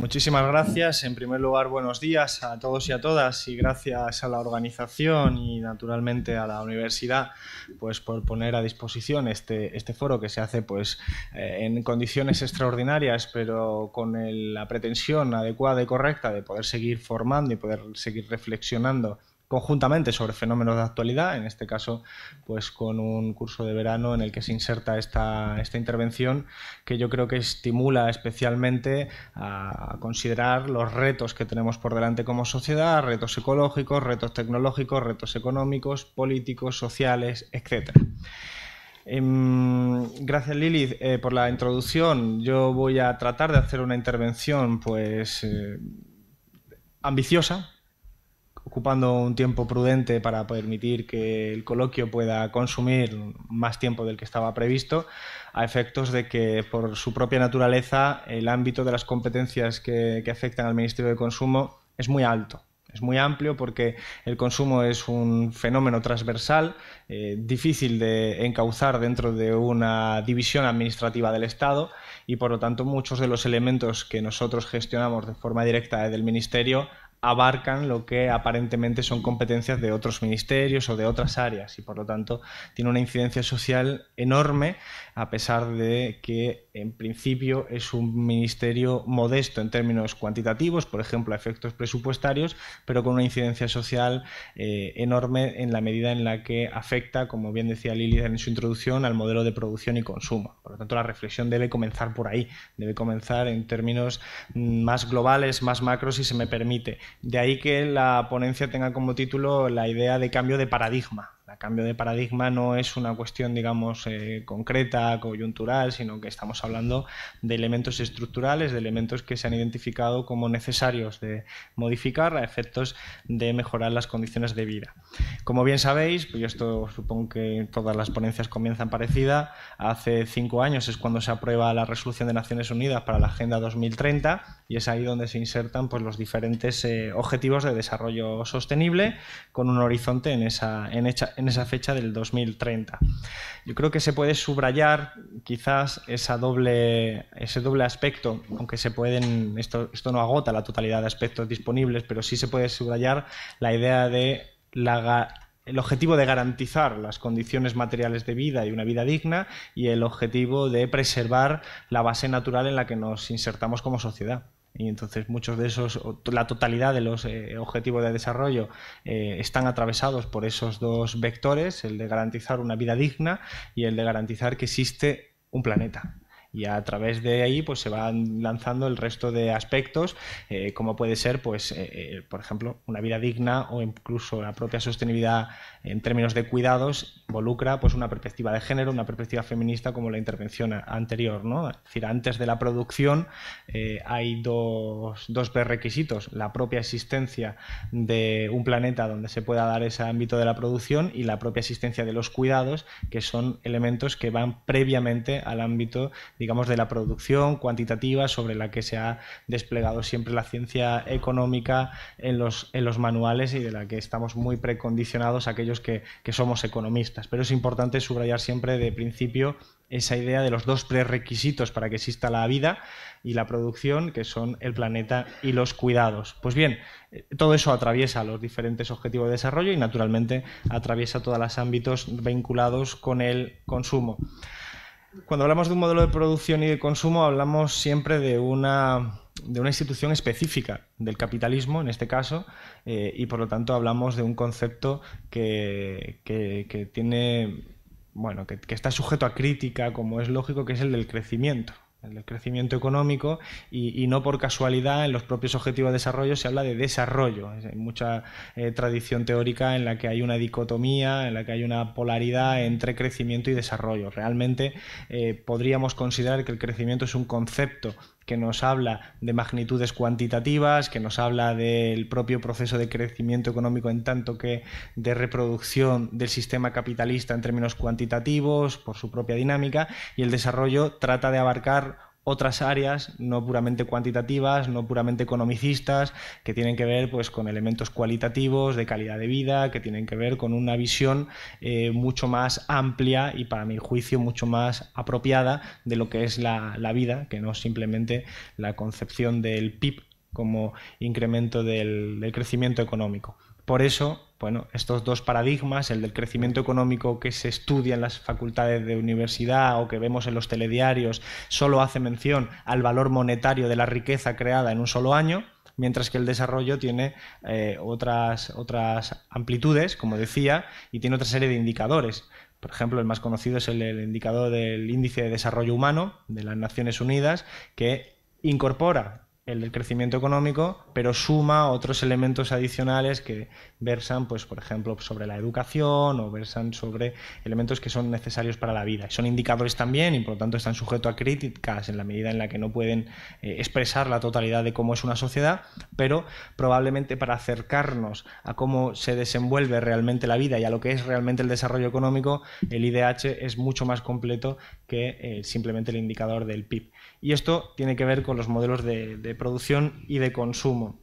Muchísimas gracias. En primer lugar, buenos días a todos y a todas y gracias a la organización y naturalmente a la universidad pues, por poner a disposición este foro que se hace pues, en condiciones extraordinarias pero con la pretensión adecuada y correcta de poder seguir formando y poder seguir reflexionando conjuntamente sobre fenómenos de actualidad, en este caso pues con un curso de verano en el que se inserta esta intervención que yo creo que estimula especialmente a considerar los retos que tenemos por delante como sociedad, retos ecológicos, retos tecnológicos, retos económicos, políticos, sociales, etcétera. Gracias Lilith por la introducción. Yo voy a tratar de hacer una intervención pues ambiciosa, ocupando un tiempo prudente para permitir que el coloquio pueda consumir más tiempo del que estaba previsto, a efectos de que, por su propia naturaleza, el ámbito de las competencias que afectan al Ministerio de Consumo es muy alto. Es muy amplio porque el consumo es un fenómeno transversal, difícil de encauzar dentro de una división administrativa del Estado y, por lo tanto, muchos de los elementos que nosotros gestionamos de forma directa desde el Ministerio abarcan lo que aparentemente son competencias de otros ministerios o de otras áreas y por lo tanto tiene una incidencia social enorme a pesar de que en principio es un ministerio modesto en términos cuantitativos, por ejemplo a efectos presupuestarios, pero con una incidencia social enorme en la medida en la que afecta, como bien decía Lilith en su introducción, al modelo de producción y consumo. Por lo tanto la reflexión debe comenzar por ahí, debe comenzar en términos más globales, más macros si se me permite. De ahí que la ponencia tenga como título la idea de cambio de paradigma. El cambio de paradigma no es una cuestión, digamos, concreta, coyuntural, sino que estamos hablando de elementos estructurales, de elementos que se han identificado como necesarios de modificar a efectos de mejorar las condiciones de vida. Como bien sabéis, pues esto supongo que todas las ponencias comienzan parecida, hace 5 años es cuando se aprueba la resolución de Naciones Unidas para la Agenda 2030 y es ahí donde se insertan pues, los diferentes objetivos de desarrollo sostenible con un horizonte en esa fecha del 2030. Yo creo que se puede subrayar quizás ese doble aspecto, aunque se pueden, esto no agota la totalidad de aspectos disponibles, pero sí se puede subrayar la idea de el objetivo de garantizar las condiciones materiales de vida y una vida digna y el objetivo de preservar la base natural en la que nos insertamos como sociedad. Y entonces muchos de esos, la totalidad de los objetivos de desarrollo están atravesados por esos dos vectores, el de garantizar una vida digna y el de garantizar que existe un planeta. Y a través de ahí pues, se van lanzando el resto de aspectos, como puede ser, pues, por ejemplo, una vida digna o incluso la propia sostenibilidad en términos de cuidados involucra pues, una perspectiva de género, una perspectiva feminista como la intervención anterior, ¿no? Es decir, antes de la producción hay dos prerequisitos, la propia existencia de un planeta donde se pueda dar ese ámbito de la producción y la propia existencia de los cuidados, que son elementos que van previamente al ámbito digamos, de la producción cuantitativa sobre la que se ha desplegado siempre la ciencia económica en los manuales y de la que estamos muy precondicionados aquellos que somos economistas. Pero es importante subrayar siempre de principio esa idea de los dos prerequisitos para que exista la vida y la producción, que son el planeta y los cuidados. Pues bien, todo eso atraviesa los diferentes objetivos de desarrollo y naturalmente atraviesa todos los ámbitos vinculados con el consumo. Cuando hablamos de un modelo de producción y de consumo hablamos siempre de una institución específica del capitalismo, en este caso, y por lo tanto hablamos de un concepto que tiene, bueno, que está sujeto a crítica, como es lógico, que es el del crecimiento. El crecimiento económico y no por casualidad en los propios objetivos de desarrollo se habla de desarrollo. Hay mucha tradición teórica en la que hay una dicotomía, en la que hay una polaridad entre crecimiento y desarrollo. Realmente podríamos considerar que el crecimiento es un concepto que nos habla de magnitudes cuantitativas, que nos habla del propio proceso de crecimiento económico en tanto que de reproducción del sistema capitalista en términos cuantitativos, por su propia dinámica, y el desarrollo trata de abarcar otras áreas no puramente cuantitativas, no puramente economicistas, que tienen que ver pues con elementos cualitativos, de calidad de vida, que tienen que ver con una visión mucho más amplia y, para mi juicio, mucho más apropiada de lo que es la vida, que no simplemente la concepción del PIB como incremento del crecimiento económico. Por eso, bueno, estos dos paradigmas, el del crecimiento económico que se estudia en las facultades de universidad o que vemos en los telediarios, solo hace mención al valor monetario de la riqueza creada en un solo año, mientras que el desarrollo tiene otras amplitudes, como decía, y tiene otra serie de indicadores. Por ejemplo, el más conocido es el indicador del Índice de Desarrollo Humano de las Naciones Unidas, que incorpora el del crecimiento económico, pero suma otros elementos adicionales que versan, pues, por ejemplo, sobre la educación o versan sobre elementos que son necesarios para la vida. Son indicadores también y, por lo tanto, están sujetos a críticas en la medida en la que no pueden expresar la totalidad de cómo es una sociedad, pero probablemente para acercarnos a cómo se desenvuelve realmente la vida y a lo que es realmente el desarrollo económico, el IDH es mucho más completo que simplemente el indicador del PIB. Y esto tiene que ver con los modelos de producción y de consumo.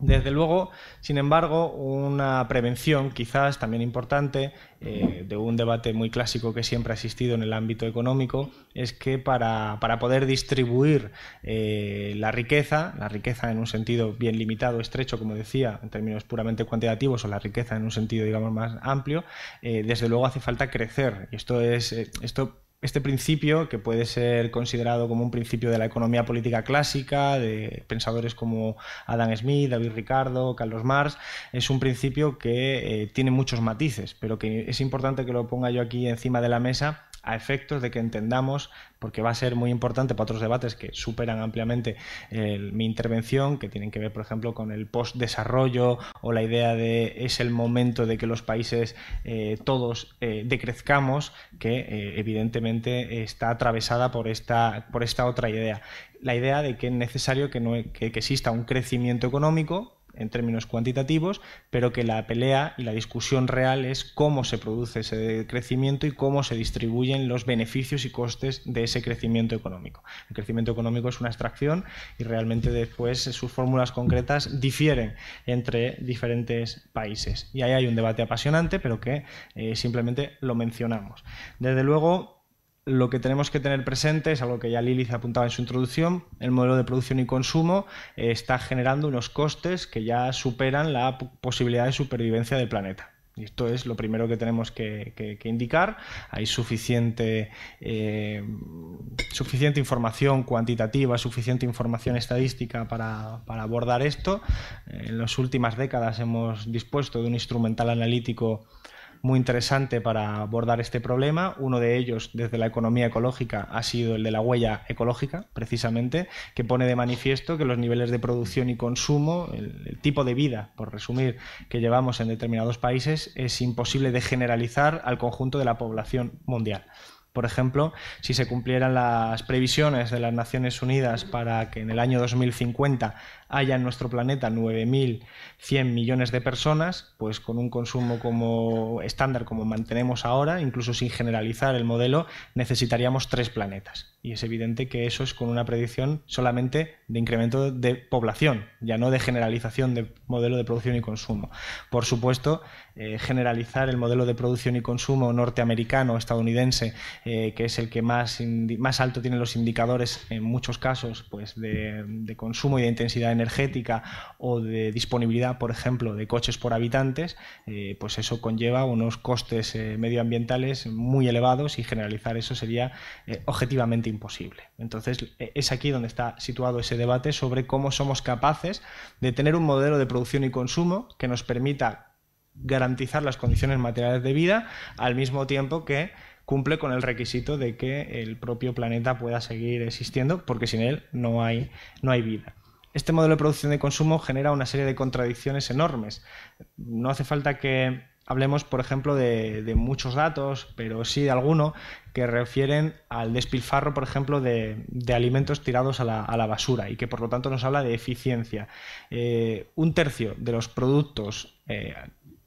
Desde luego, sin embargo, una prevención quizás también importante de un debate muy clásico que siempre ha existido en el ámbito económico es que para poder distribuir la riqueza en un sentido bien limitado, estrecho, como decía, en términos puramente cuantitativos, o la riqueza en un sentido, digamos, más amplio, desde luego hace falta crecer. Y esto es... Este principio, que puede ser considerado como un principio de la economía política clásica, de pensadores como Adam Smith, David Ricardo, Carlos Marx, es un principio que tiene muchos matices, pero que es importante que lo ponga yo aquí encima de la mesa a efectos de que entendamos, porque va a ser muy importante para otros debates que superan ampliamente mi intervención, que tienen que ver, por ejemplo, con el postdesarrollo o la idea de es el momento de que los países todos decrezcamos, que evidentemente está atravesada por esta otra idea. La idea de que es necesario que exista un crecimiento económico en términos cuantitativos, pero que la pelea y la discusión real es cómo se produce ese crecimiento y cómo se distribuyen los beneficios y costes de ese crecimiento económico. El crecimiento económico es una abstracción y realmente después sus fórmulas concretas difieren entre diferentes países. Y ahí hay un debate apasionante, pero que simplemente lo mencionamos. Desde luego, lo que tenemos que tener presente es algo que ya Lilith apuntaba en su introducción: el modelo de producción y consumo está generando unos costes que ya superan la posibilidad de supervivencia del planeta. Y esto es lo primero que tenemos que indicar. Hay suficiente información cuantitativa, suficiente información estadística para abordar esto. En las últimas décadas hemos dispuesto de un instrumental analítico muy interesante para abordar este problema. Uno de ellos, desde la economía ecológica, ha sido el de la huella ecológica, precisamente, que pone de manifiesto que los niveles de producción y consumo, el tipo de vida, por resumir, que llevamos en determinados países, es imposible de generalizar al conjunto de la población mundial. Por ejemplo, si se cumplieran las previsiones de las Naciones Unidas para que en el año 2050 haya en nuestro planeta 9.100 millones de personas, pues con un consumo como estándar como mantenemos ahora, incluso sin generalizar el modelo, necesitaríamos 3 planetas. Y es evidente que eso es con una predicción solamente de incremento de población, ya no de generalización de modelo de producción y consumo. Por supuesto, generalizar el modelo de producción y consumo norteamericano, estadounidense, que es el que más alto tiene los indicadores en muchos casos, pues de consumo y de intensidad energética o de disponibilidad, por ejemplo, de coches por habitantes, pues eso conlleva unos costes medioambientales muy elevados, y generalizar eso sería objetivamente imposible. Entonces, es aquí donde está situado ese debate sobre cómo somos capaces de tener un modelo de producción y consumo que nos permita garantizar las condiciones materiales de vida, al mismo tiempo que cumple con el requisito de que el propio planeta pueda seguir existiendo, porque sin él no hay vida. Este modelo de producción y consumo genera una serie de contradicciones enormes. No hace falta que hablemos, por ejemplo, de muchos datos, pero sí de alguno que refieren al despilfarro, por ejemplo, de alimentos tirados a la basura, y que por lo tanto nos habla de eficiencia. Un tercio de los productos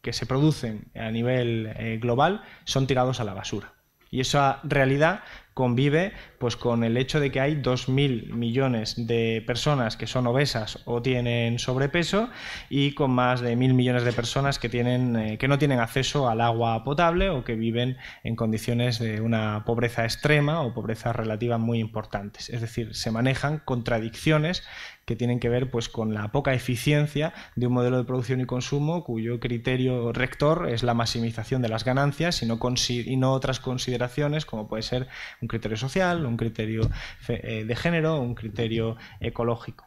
que se producen a nivel global son tirados a la basura. Y esa realidad convive pues con el hecho de que hay 2.000 millones de personas que son obesas o tienen sobrepeso y con más de 1.000 millones de personas que tienen que no tienen acceso al agua potable o que viven en condiciones de una pobreza extrema o pobreza relativa muy importantes. Es decir, se manejan contradicciones que tienen que ver pues con la poca eficiencia de un modelo de producción y consumo cuyo criterio rector es la maximización de las ganancias y no otras consideraciones como puede ser un criterio social, un criterio de género, un criterio ecológico.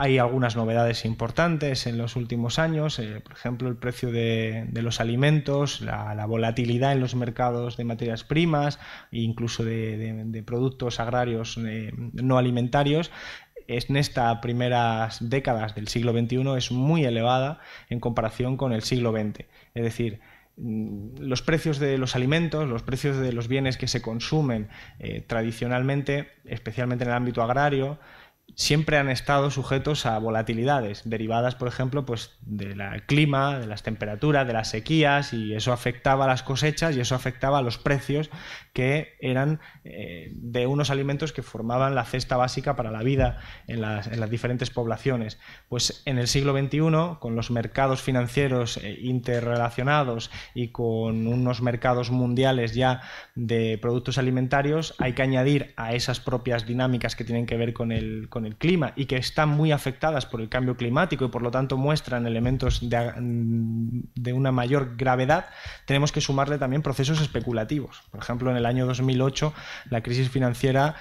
Hay algunas novedades importantes en los últimos años, por ejemplo, el precio de los alimentos, la volatilidad en los mercados de materias primas e incluso de productos agrarios no alimentarios. En estas primeras décadas del siglo XXI es muy elevada en comparación con el siglo XX. Es decir, los precios de los alimentos, los precios de los bienes que se consumen tradicionalmente, especialmente en el ámbito agrario, siempre han estado sujetos a volatilidades derivadas, por ejemplo, pues del clima, de las temperaturas, de las sequías, y eso afectaba a las cosechas y eso afectaba a los precios que eran de unos alimentos que formaban la cesta básica para la vida en las diferentes poblaciones. Pues en el siglo XXI, con los mercados financieros interrelacionados y con unos mercados mundiales ya de productos alimentarios, hay que añadir a esas propias dinámicas que tienen que ver con el clima y que están muy afectadas por el cambio climático y por lo tanto muestran elementos de una mayor gravedad. Tenemos que sumarle también procesos especulativos. Por ejemplo, en el año 2008 la crisis financiera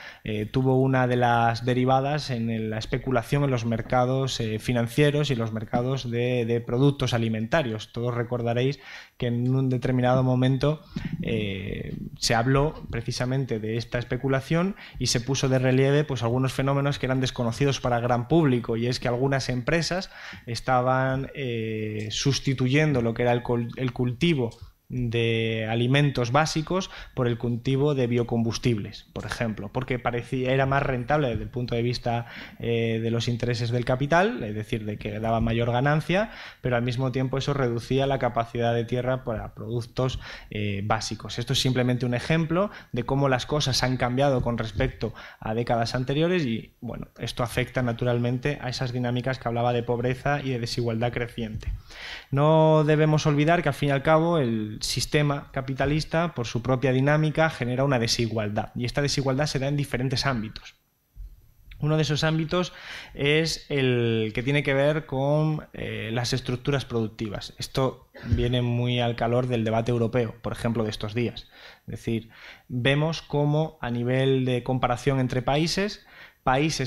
tuvo una de las derivadas en la especulación en los mercados financieros y los mercados de productos alimentarios. Todos recordaréis que en un determinado momento se habló precisamente de esta especulación y se puso de relieve pues algunos fenómenos que eran desconocidos para el gran público, y es que algunas empresas estaban sustituyendo lo que era el cultivo de alimentos básicos por el cultivo de biocombustibles, por ejemplo, porque era más rentable desde el punto de vista de los intereses del capital, es decir, de que daba mayor ganancia, pero al mismo tiempo eso reducía la capacidad de tierra para productos básicos. Esto es simplemente un ejemplo de cómo las cosas han cambiado con respecto a décadas anteriores y, bueno, esto afecta naturalmente a esas dinámicas que hablaba de pobreza y de desigualdad creciente. No debemos olvidar que, al fin y al cabo, el sistema capitalista, por su propia dinámica, genera una desigualdad, y esta desigualdad se da en diferentes ámbitos. Uno de esos ámbitos es el que tiene que ver con las estructuras productivas. Esto viene muy al calor del debate europeo, por ejemplo, de estos días. Es decir, vemos cómo a nivel de comparación entre países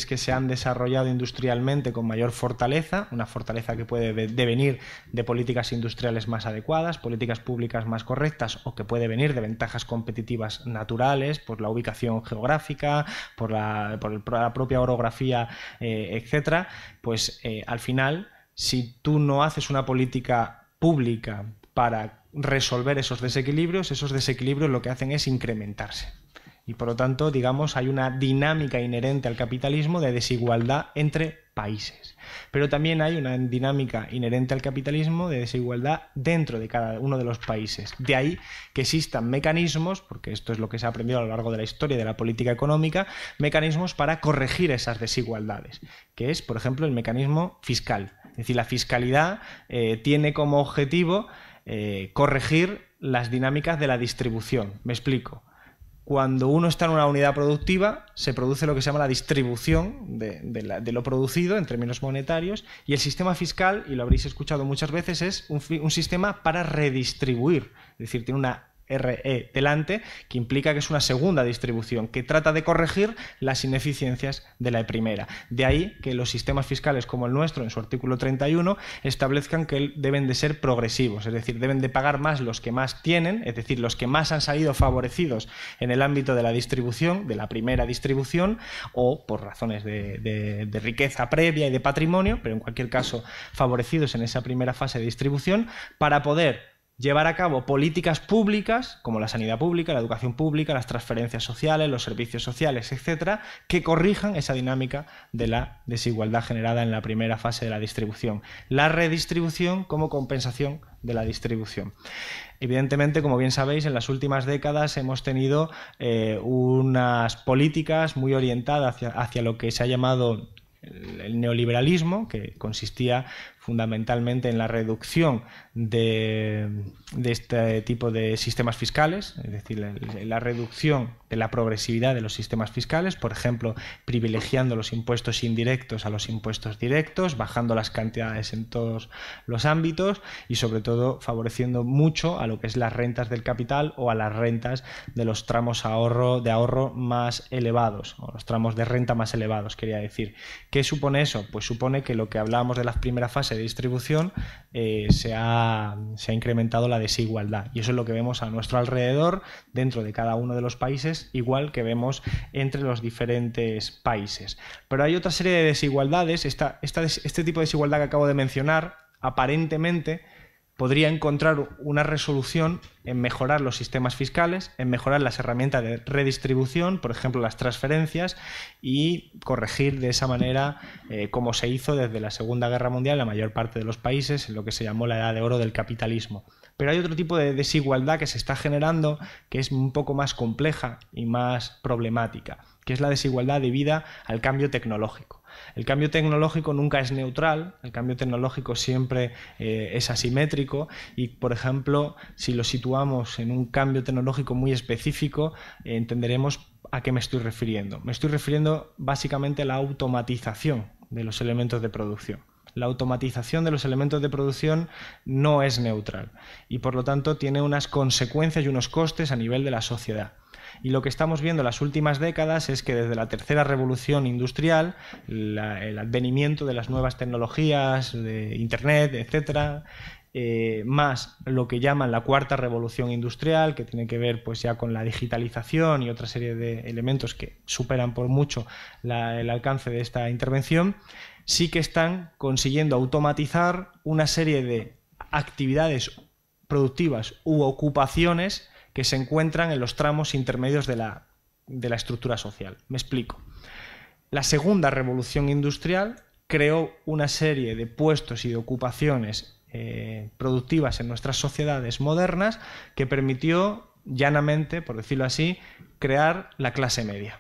que se han desarrollado industrialmente con mayor fortaleza, una fortaleza que puede devenir de políticas industriales más adecuadas, políticas públicas más correctas, o que puede venir de ventajas competitivas naturales, por la ubicación geográfica, por la propia orografía, etcétera, pues al final, si tú no haces una política pública para resolver esos desequilibrios lo que hacen es incrementarse. Y por lo tanto, digamos, hay una dinámica inherente al capitalismo de desigualdad entre países. Pero también hay una dinámica inherente al capitalismo de desigualdad dentro de cada uno de los países. De ahí que existan mecanismos, porque esto es lo que se ha aprendido a lo largo de la historia de la política económica, mecanismos para corregir esas desigualdades, que es, por ejemplo, el mecanismo fiscal. Es decir, la fiscalidad tiene como objetivo corregir las dinámicas de la distribución. Me explico. Cuando uno está en una unidad productiva, se produce lo que se llama la distribución de lo producido en términos monetarios, y el sistema fiscal, y lo habréis escuchado muchas veces, es un sistema para redistribuir, es decir, tiene una RE delante, que implica que es una segunda distribución, que trata de corregir las ineficiencias de la primera. De ahí que los sistemas fiscales como el nuestro, en su artículo 31, establezcan que deben de ser progresivos, es decir, deben de pagar más los que más tienen, es decir, los que más han salido favorecidos en el ámbito de la distribución, de la primera distribución, o por razones de riqueza previa y de patrimonio, pero en cualquier caso favorecidos en esa primera fase de distribución, para poder llevar a cabo políticas públicas, como la sanidad pública, la educación pública, las transferencias sociales, los servicios sociales, etcétera, que corrijan esa dinámica de la desigualdad generada en la primera fase de la distribución. La redistribución como compensación de la distribución. Evidentemente, como bien sabéis, en las últimas décadas hemos tenido unas políticas muy orientadas hacia lo que se ha llamado el neoliberalismo, que consistía fundamentalmente en la reducción de este tipo de sistemas fiscales, es decir, la reducción de la progresividad de los sistemas fiscales, por ejemplo, privilegiando los impuestos indirectos a los impuestos directos, bajando las cantidades en todos los ámbitos y, sobre todo, favoreciendo mucho a lo que es las rentas del capital o a las rentas de los tramos de ahorro más elevados, o los tramos de renta más elevados, quería decir. ¿Qué supone eso? Pues supone que lo que hablábamos de las primeras fases de distribución, se ha incrementado la desigualdad, y eso es lo que vemos a nuestro alrededor dentro de cada uno de los países, igual que vemos entre los diferentes países. Pero hay otra serie de desigualdades. Este tipo de desigualdad que acabo de mencionar aparentemente podría encontrar una resolución en mejorar los sistemas fiscales, en mejorar las herramientas de redistribución, por ejemplo las transferencias, y corregir de esa manera, como se hizo desde la Segunda Guerra Mundial en la mayor parte de los países, en lo que se llamó la edad de oro del capitalismo. Pero hay otro tipo de desigualdad que se está generando, que es un poco más compleja y más problemática, que es la desigualdad debida al cambio tecnológico. El cambio tecnológico nunca es neutral, el cambio tecnológico siempre es asimétrico, y, por ejemplo, si lo situamos en un cambio tecnológico muy específico, entenderemos a qué me estoy refiriendo. Me estoy refiriendo básicamente a la automatización de los elementos de producción. La automatización de los elementos de producción no es neutral y, por lo tanto, tiene unas consecuencias y unos costes a nivel de la sociedad. Y lo que estamos viendo en las últimas décadas es que desde la tercera revolución industrial, el advenimiento de las nuevas tecnologías, de Internet, etcétera, más lo que llaman la cuarta revolución industrial, que tiene que ver pues ya con la digitalización y otra serie de elementos que superan por mucho el alcance de esta intervención, sí que están consiguiendo automatizar una serie de actividades productivas u ocupaciones que se encuentran en los tramos intermedios de la estructura social. Me explico. La segunda revolución industrial creó una serie de puestos y de ocupaciones productivas en nuestras sociedades modernas que permitió, llanamente, por decirlo así, crear la clase media.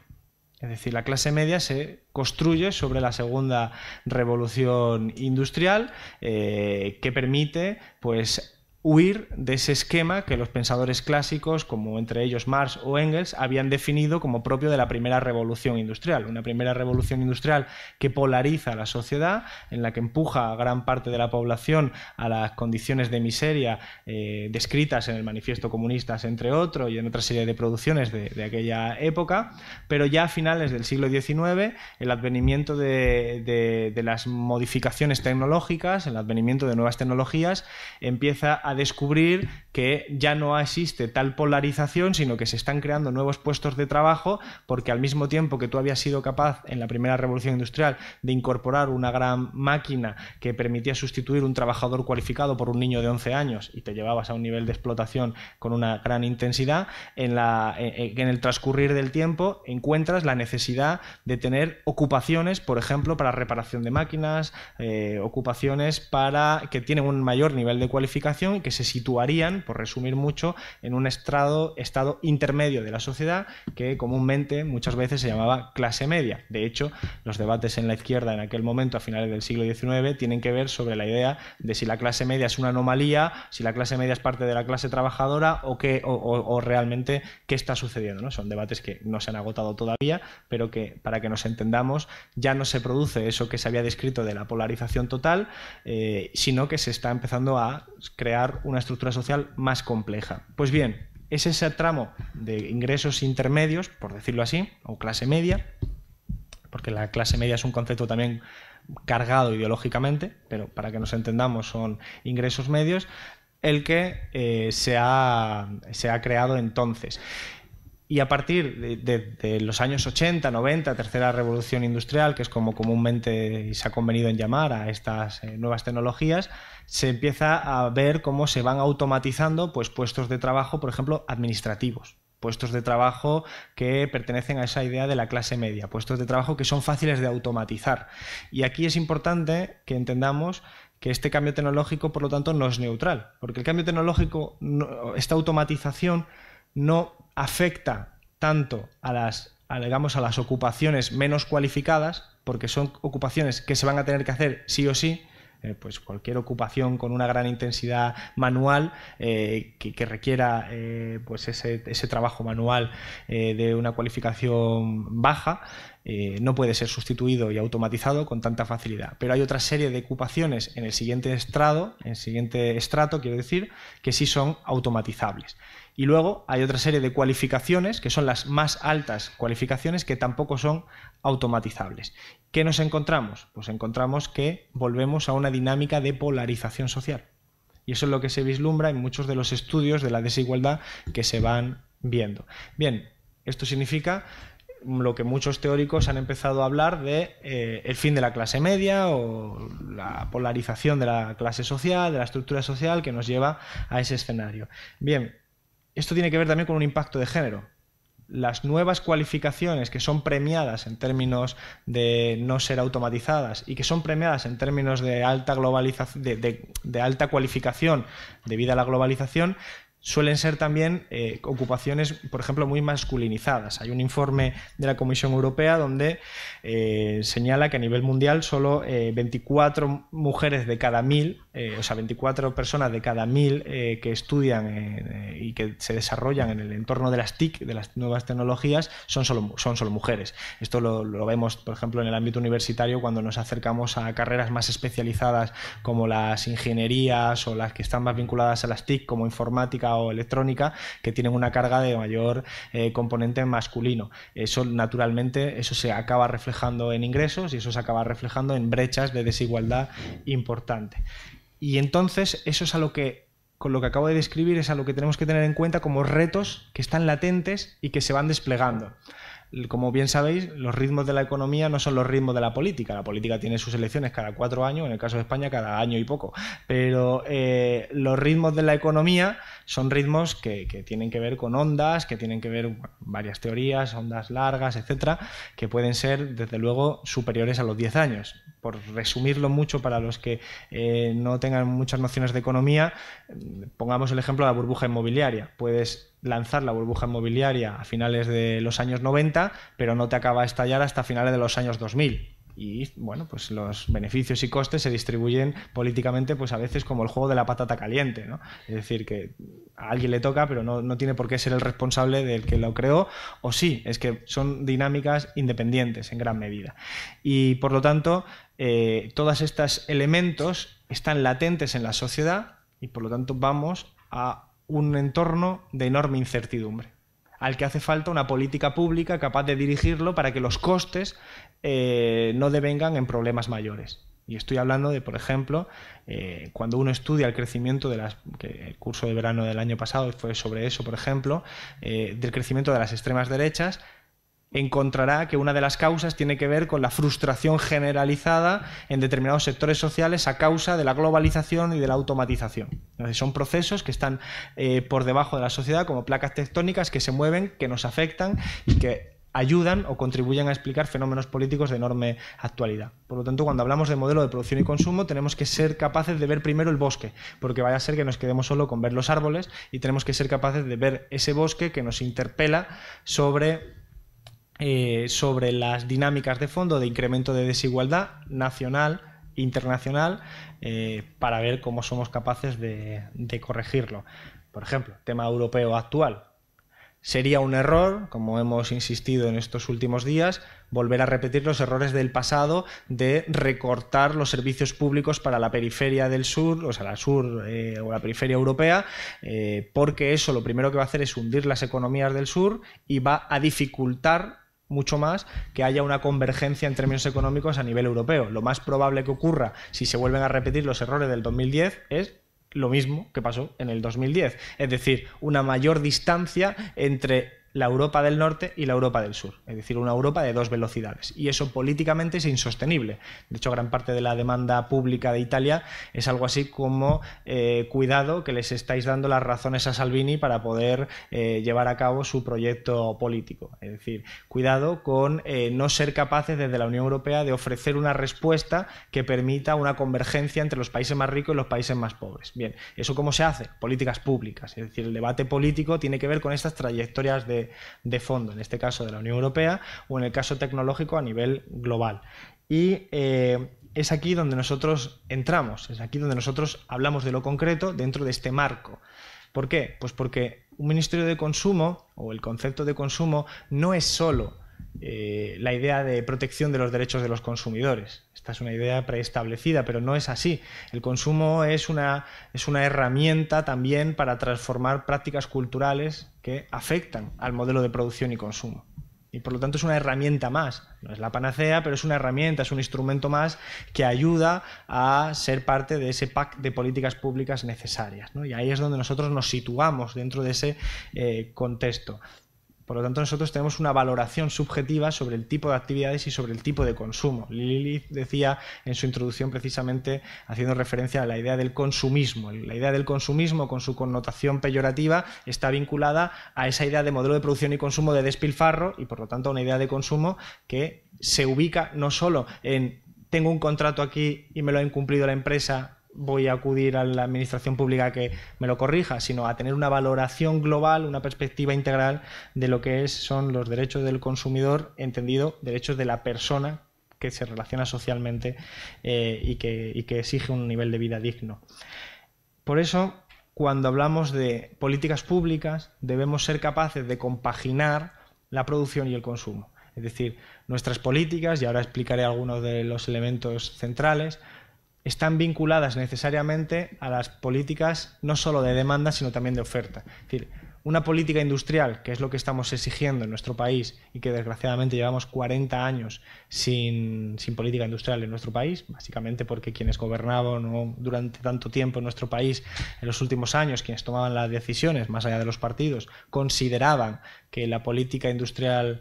Es decir, la clase media se construye sobre la segunda revolución industrial que permite, pues, huir de ese esquema que los pensadores clásicos, como entre ellos Marx o Engels, habían definido como propio de la primera revolución industrial. Una primera revolución industrial que polariza a la sociedad, en la que empuja a gran parte de la población a las condiciones de miseria descritas en el Manifiesto Comunista, entre otros, y en otra serie de producciones de aquella época. Pero ya a finales del siglo XIX, el advenimiento de las modificaciones tecnológicas, el advenimiento de nuevas tecnologías, empieza a descubrir que ya no existe tal polarización, sino que se están creando nuevos puestos de trabajo, porque al mismo tiempo que tú habías sido capaz en la primera revolución industrial de incorporar una gran máquina que permitía sustituir un trabajador cualificado por un niño de 11 años y te llevabas a un nivel de explotación con una gran intensidad, en el transcurrir del tiempo encuentras la necesidad de tener ocupaciones, por ejemplo, para reparación de máquinas, ocupaciones para que tienen un mayor nivel de cualificación y que se situarían, por resumir mucho, en un estado intermedio de la sociedad que comúnmente muchas veces se llamaba clase media. De hecho, los debates en la izquierda en aquel momento, a finales del siglo XIX, tienen que ver sobre la idea de si la clase media es una anomalía, si la clase media es parte de la clase trabajadora o realmente qué está sucediendo, ¿no? Son debates que no se han agotado todavía, pero que, para que nos entendamos, ya no se produce eso que se había descrito de la polarización total, sino que se está empezando a crear una estructura social más compleja. Pues bien, es ese tramo de ingresos intermedios, por decirlo así, o clase media, porque la clase media es un concepto también cargado ideológicamente, pero para que nos entendamos son ingresos medios, el que se ha creado entonces. Y a partir de los años 80, 90, tercera revolución industrial, que es como comúnmente se ha convenido en llamar a estas nuevas tecnologías, se empieza a ver cómo se van automatizando pues, puestos de trabajo, por ejemplo, administrativos. Puestos de trabajo que pertenecen a esa idea de la clase media, puestos de trabajo que son fáciles de automatizar. Y aquí es importante que entendamos que este cambio tecnológico, por lo tanto, no es neutral, porque el cambio tecnológico, esta automatización, no afecta tanto a las ocupaciones menos cualificadas, porque son ocupaciones que se van a tener que hacer sí o sí. Pues cualquier ocupación con una gran intensidad manual que requiera pues ese trabajo manual de una cualificación baja no puede ser sustituido y automatizado con tanta facilidad. Pero hay otra serie de ocupaciones en el siguiente estrato, quiero decir, que sí son automatizables. Y luego hay otra serie de cualificaciones, que son las más altas cualificaciones, que tampoco son automatizables. ¿Qué nos encontramos? Pues encontramos que volvemos a una dinámica de polarización social. Y eso es lo que se vislumbra en muchos de los estudios de la desigualdad que se van viendo. Bien, esto significa lo que muchos teóricos han empezado a hablar de el fin de la clase media o la polarización de la clase social, de la estructura social que nos lleva a ese escenario. Bien, esto tiene que ver también con un impacto de género. Las nuevas cualificaciones que son premiadas en términos de no ser automatizadas y que son premiadas en términos de alta globalización, de alta cualificación debido a la globalización, suelen ser también ocupaciones, por ejemplo, muy masculinizadas. Hay un informe de la Comisión Europea donde señala que a nivel mundial solo 24 mujeres de cada 1000, o sea, 24 personas de cada 1000 que estudian y que se desarrollan en el entorno de las TIC, de las nuevas tecnologías, son solo mujeres. Esto lo vemos, por ejemplo, en el ámbito universitario cuando nos acercamos a carreras más especializadas como las ingenierías o las que están más vinculadas a las TIC como informática o electrónica, que tienen una carga de mayor componente masculino. Eso naturalmente, eso se acaba reflejando en ingresos y eso se acaba reflejando en brechas de desigualdad importante. Y entonces eso es a lo que, con lo que acabo de describir, es a lo que tenemos que tener en cuenta como retos que están latentes y que se van desplegando. Como bien sabéis, los ritmos de la economía no son los ritmos de la política. La política tiene sus elecciones cada 4 años, en el caso de España cada año y poco. Pero los ritmos de la economía son ritmos que tienen que ver con ondas, que tienen que ver bueno, varias teorías, ondas largas, etcétera, que pueden ser, desde luego, superiores a los 10 años. Por resumirlo mucho para los que no tengan muchas nociones de economía, pongamos el ejemplo de la burbuja inmobiliaria. Puedes lanzar la burbuja inmobiliaria a finales de los años 90, pero no te acaba de estallar hasta finales de los años 2000. Y bueno, pues los beneficios y costes se distribuyen políticamente pues a veces como el juego de la patata caliente, ¿no? Es decir, que a alguien le toca, pero no tiene por qué ser el responsable del que lo creó, o sí, es que son dinámicas independientes en gran medida. Y por lo tanto, todos estos elementos están latentes en la sociedad y por lo tanto vamos a un entorno de enorme incertidumbre, al que hace falta una política pública capaz de dirigirlo para que los costes no devengan en problemas mayores. Y estoy hablando de, por ejemplo, cuando uno estudia el crecimiento de el curso de verano del año pasado fue sobre eso, por ejemplo, del crecimiento de las extremas derechas, encontrará que una de las causas tiene que ver con la frustración generalizada en determinados sectores sociales a causa de la globalización y de la automatización. Entonces, son procesos que están por debajo de la sociedad como placas tectónicas que se mueven, que nos afectan y que ayudan o contribuyen a explicar fenómenos políticos de enorme actualidad. Por lo tanto, cuando hablamos de modelo de producción y consumo tenemos que ser capaces de ver primero el bosque, porque vaya a ser que nos quedemos solo con ver los árboles y tenemos que ser capaces de ver ese bosque que nos interpela sobre las dinámicas de fondo de incremento de desigualdad nacional, internacional, para ver cómo somos capaces de corregirlo. Por ejemplo, tema europeo actual. Sería un error, como hemos insistido en estos últimos días, volver a repetir los errores del pasado de recortar los servicios públicos para la periferia del sur, o sea, la sur o la periferia europea, porque eso lo primero que va a hacer es hundir las economías del sur y va a dificultar mucho más que haya una convergencia en términos económicos a nivel europeo. Lo más probable que ocurra si se vuelven a repetir los errores del 2010 es lo mismo que pasó en el 2010, es decir, una mayor distancia entre la Europa del norte y la Europa del sur, es decir, una Europa de dos velocidades, y eso políticamente es insostenible. De hecho, gran parte de la demanda pública de Italia es algo así como cuidado que les estáis dando las razones a Salvini para poder llevar a cabo su proyecto político, es decir, cuidado con no ser capaces desde la Unión Europea de ofrecer una respuesta que permita una convergencia entre los países más ricos y los países más pobres. Bien, ¿eso cómo se hace? Políticas públicas, es decir, el debate político tiene que ver con estas trayectorias de fondo, en este caso de la Unión Europea o en el caso tecnológico a nivel global. Y es aquí donde nosotros entramos, es aquí donde nosotros hablamos de lo concreto dentro de este marco. ¿Por qué? Pues porque un Ministerio de Consumo o el concepto de consumo no es solo la idea de protección de los derechos de los consumidores. Esta es una idea preestablecida, pero no es así. El consumo es una herramienta también para transformar prácticas culturales que afectan al modelo de producción y consumo. Y por lo tanto es una herramienta más, no es la panacea, pero es una herramienta, es un instrumento más que ayuda a ser parte de ese pack de políticas públicas necesarias, ¿no? Y ahí es donde nosotros nos situamos dentro de ese contexto. Por lo tanto, nosotros tenemos una valoración subjetiva sobre el tipo de actividades y sobre el tipo de consumo. Lilith decía en su introducción, precisamente haciendo referencia a la idea del consumismo. La idea del consumismo, con su connotación peyorativa, está vinculada a esa idea de modelo de producción y consumo de despilfarro y, por lo tanto, a una idea de consumo que se ubica no solo en tengo un contrato aquí y me lo ha incumplido la empresa, voy a acudir a la administración pública que me lo corrija, sino a tener una valoración global, una perspectiva integral de lo que son los derechos del consumidor, entendido derechos de la persona que se relaciona socialmente y que exige un nivel de vida digno. Por eso, cuando hablamos de políticas públicas, debemos ser capaces de compaginar la producción y el consumo. Es decir, nuestras políticas, y ahora explicaré algunos de los elementos centrales, están vinculadas necesariamente a las políticas no solo de demanda, sino también de oferta. Es decir, una política industrial, que es lo que estamos exigiendo en nuestro país y que desgraciadamente llevamos 40 años sin política industrial en nuestro país, básicamente porque quienes gobernaban durante tanto tiempo en nuestro país en los últimos años, quienes tomaban las decisiones, más allá de los partidos, consideraban que la política industrial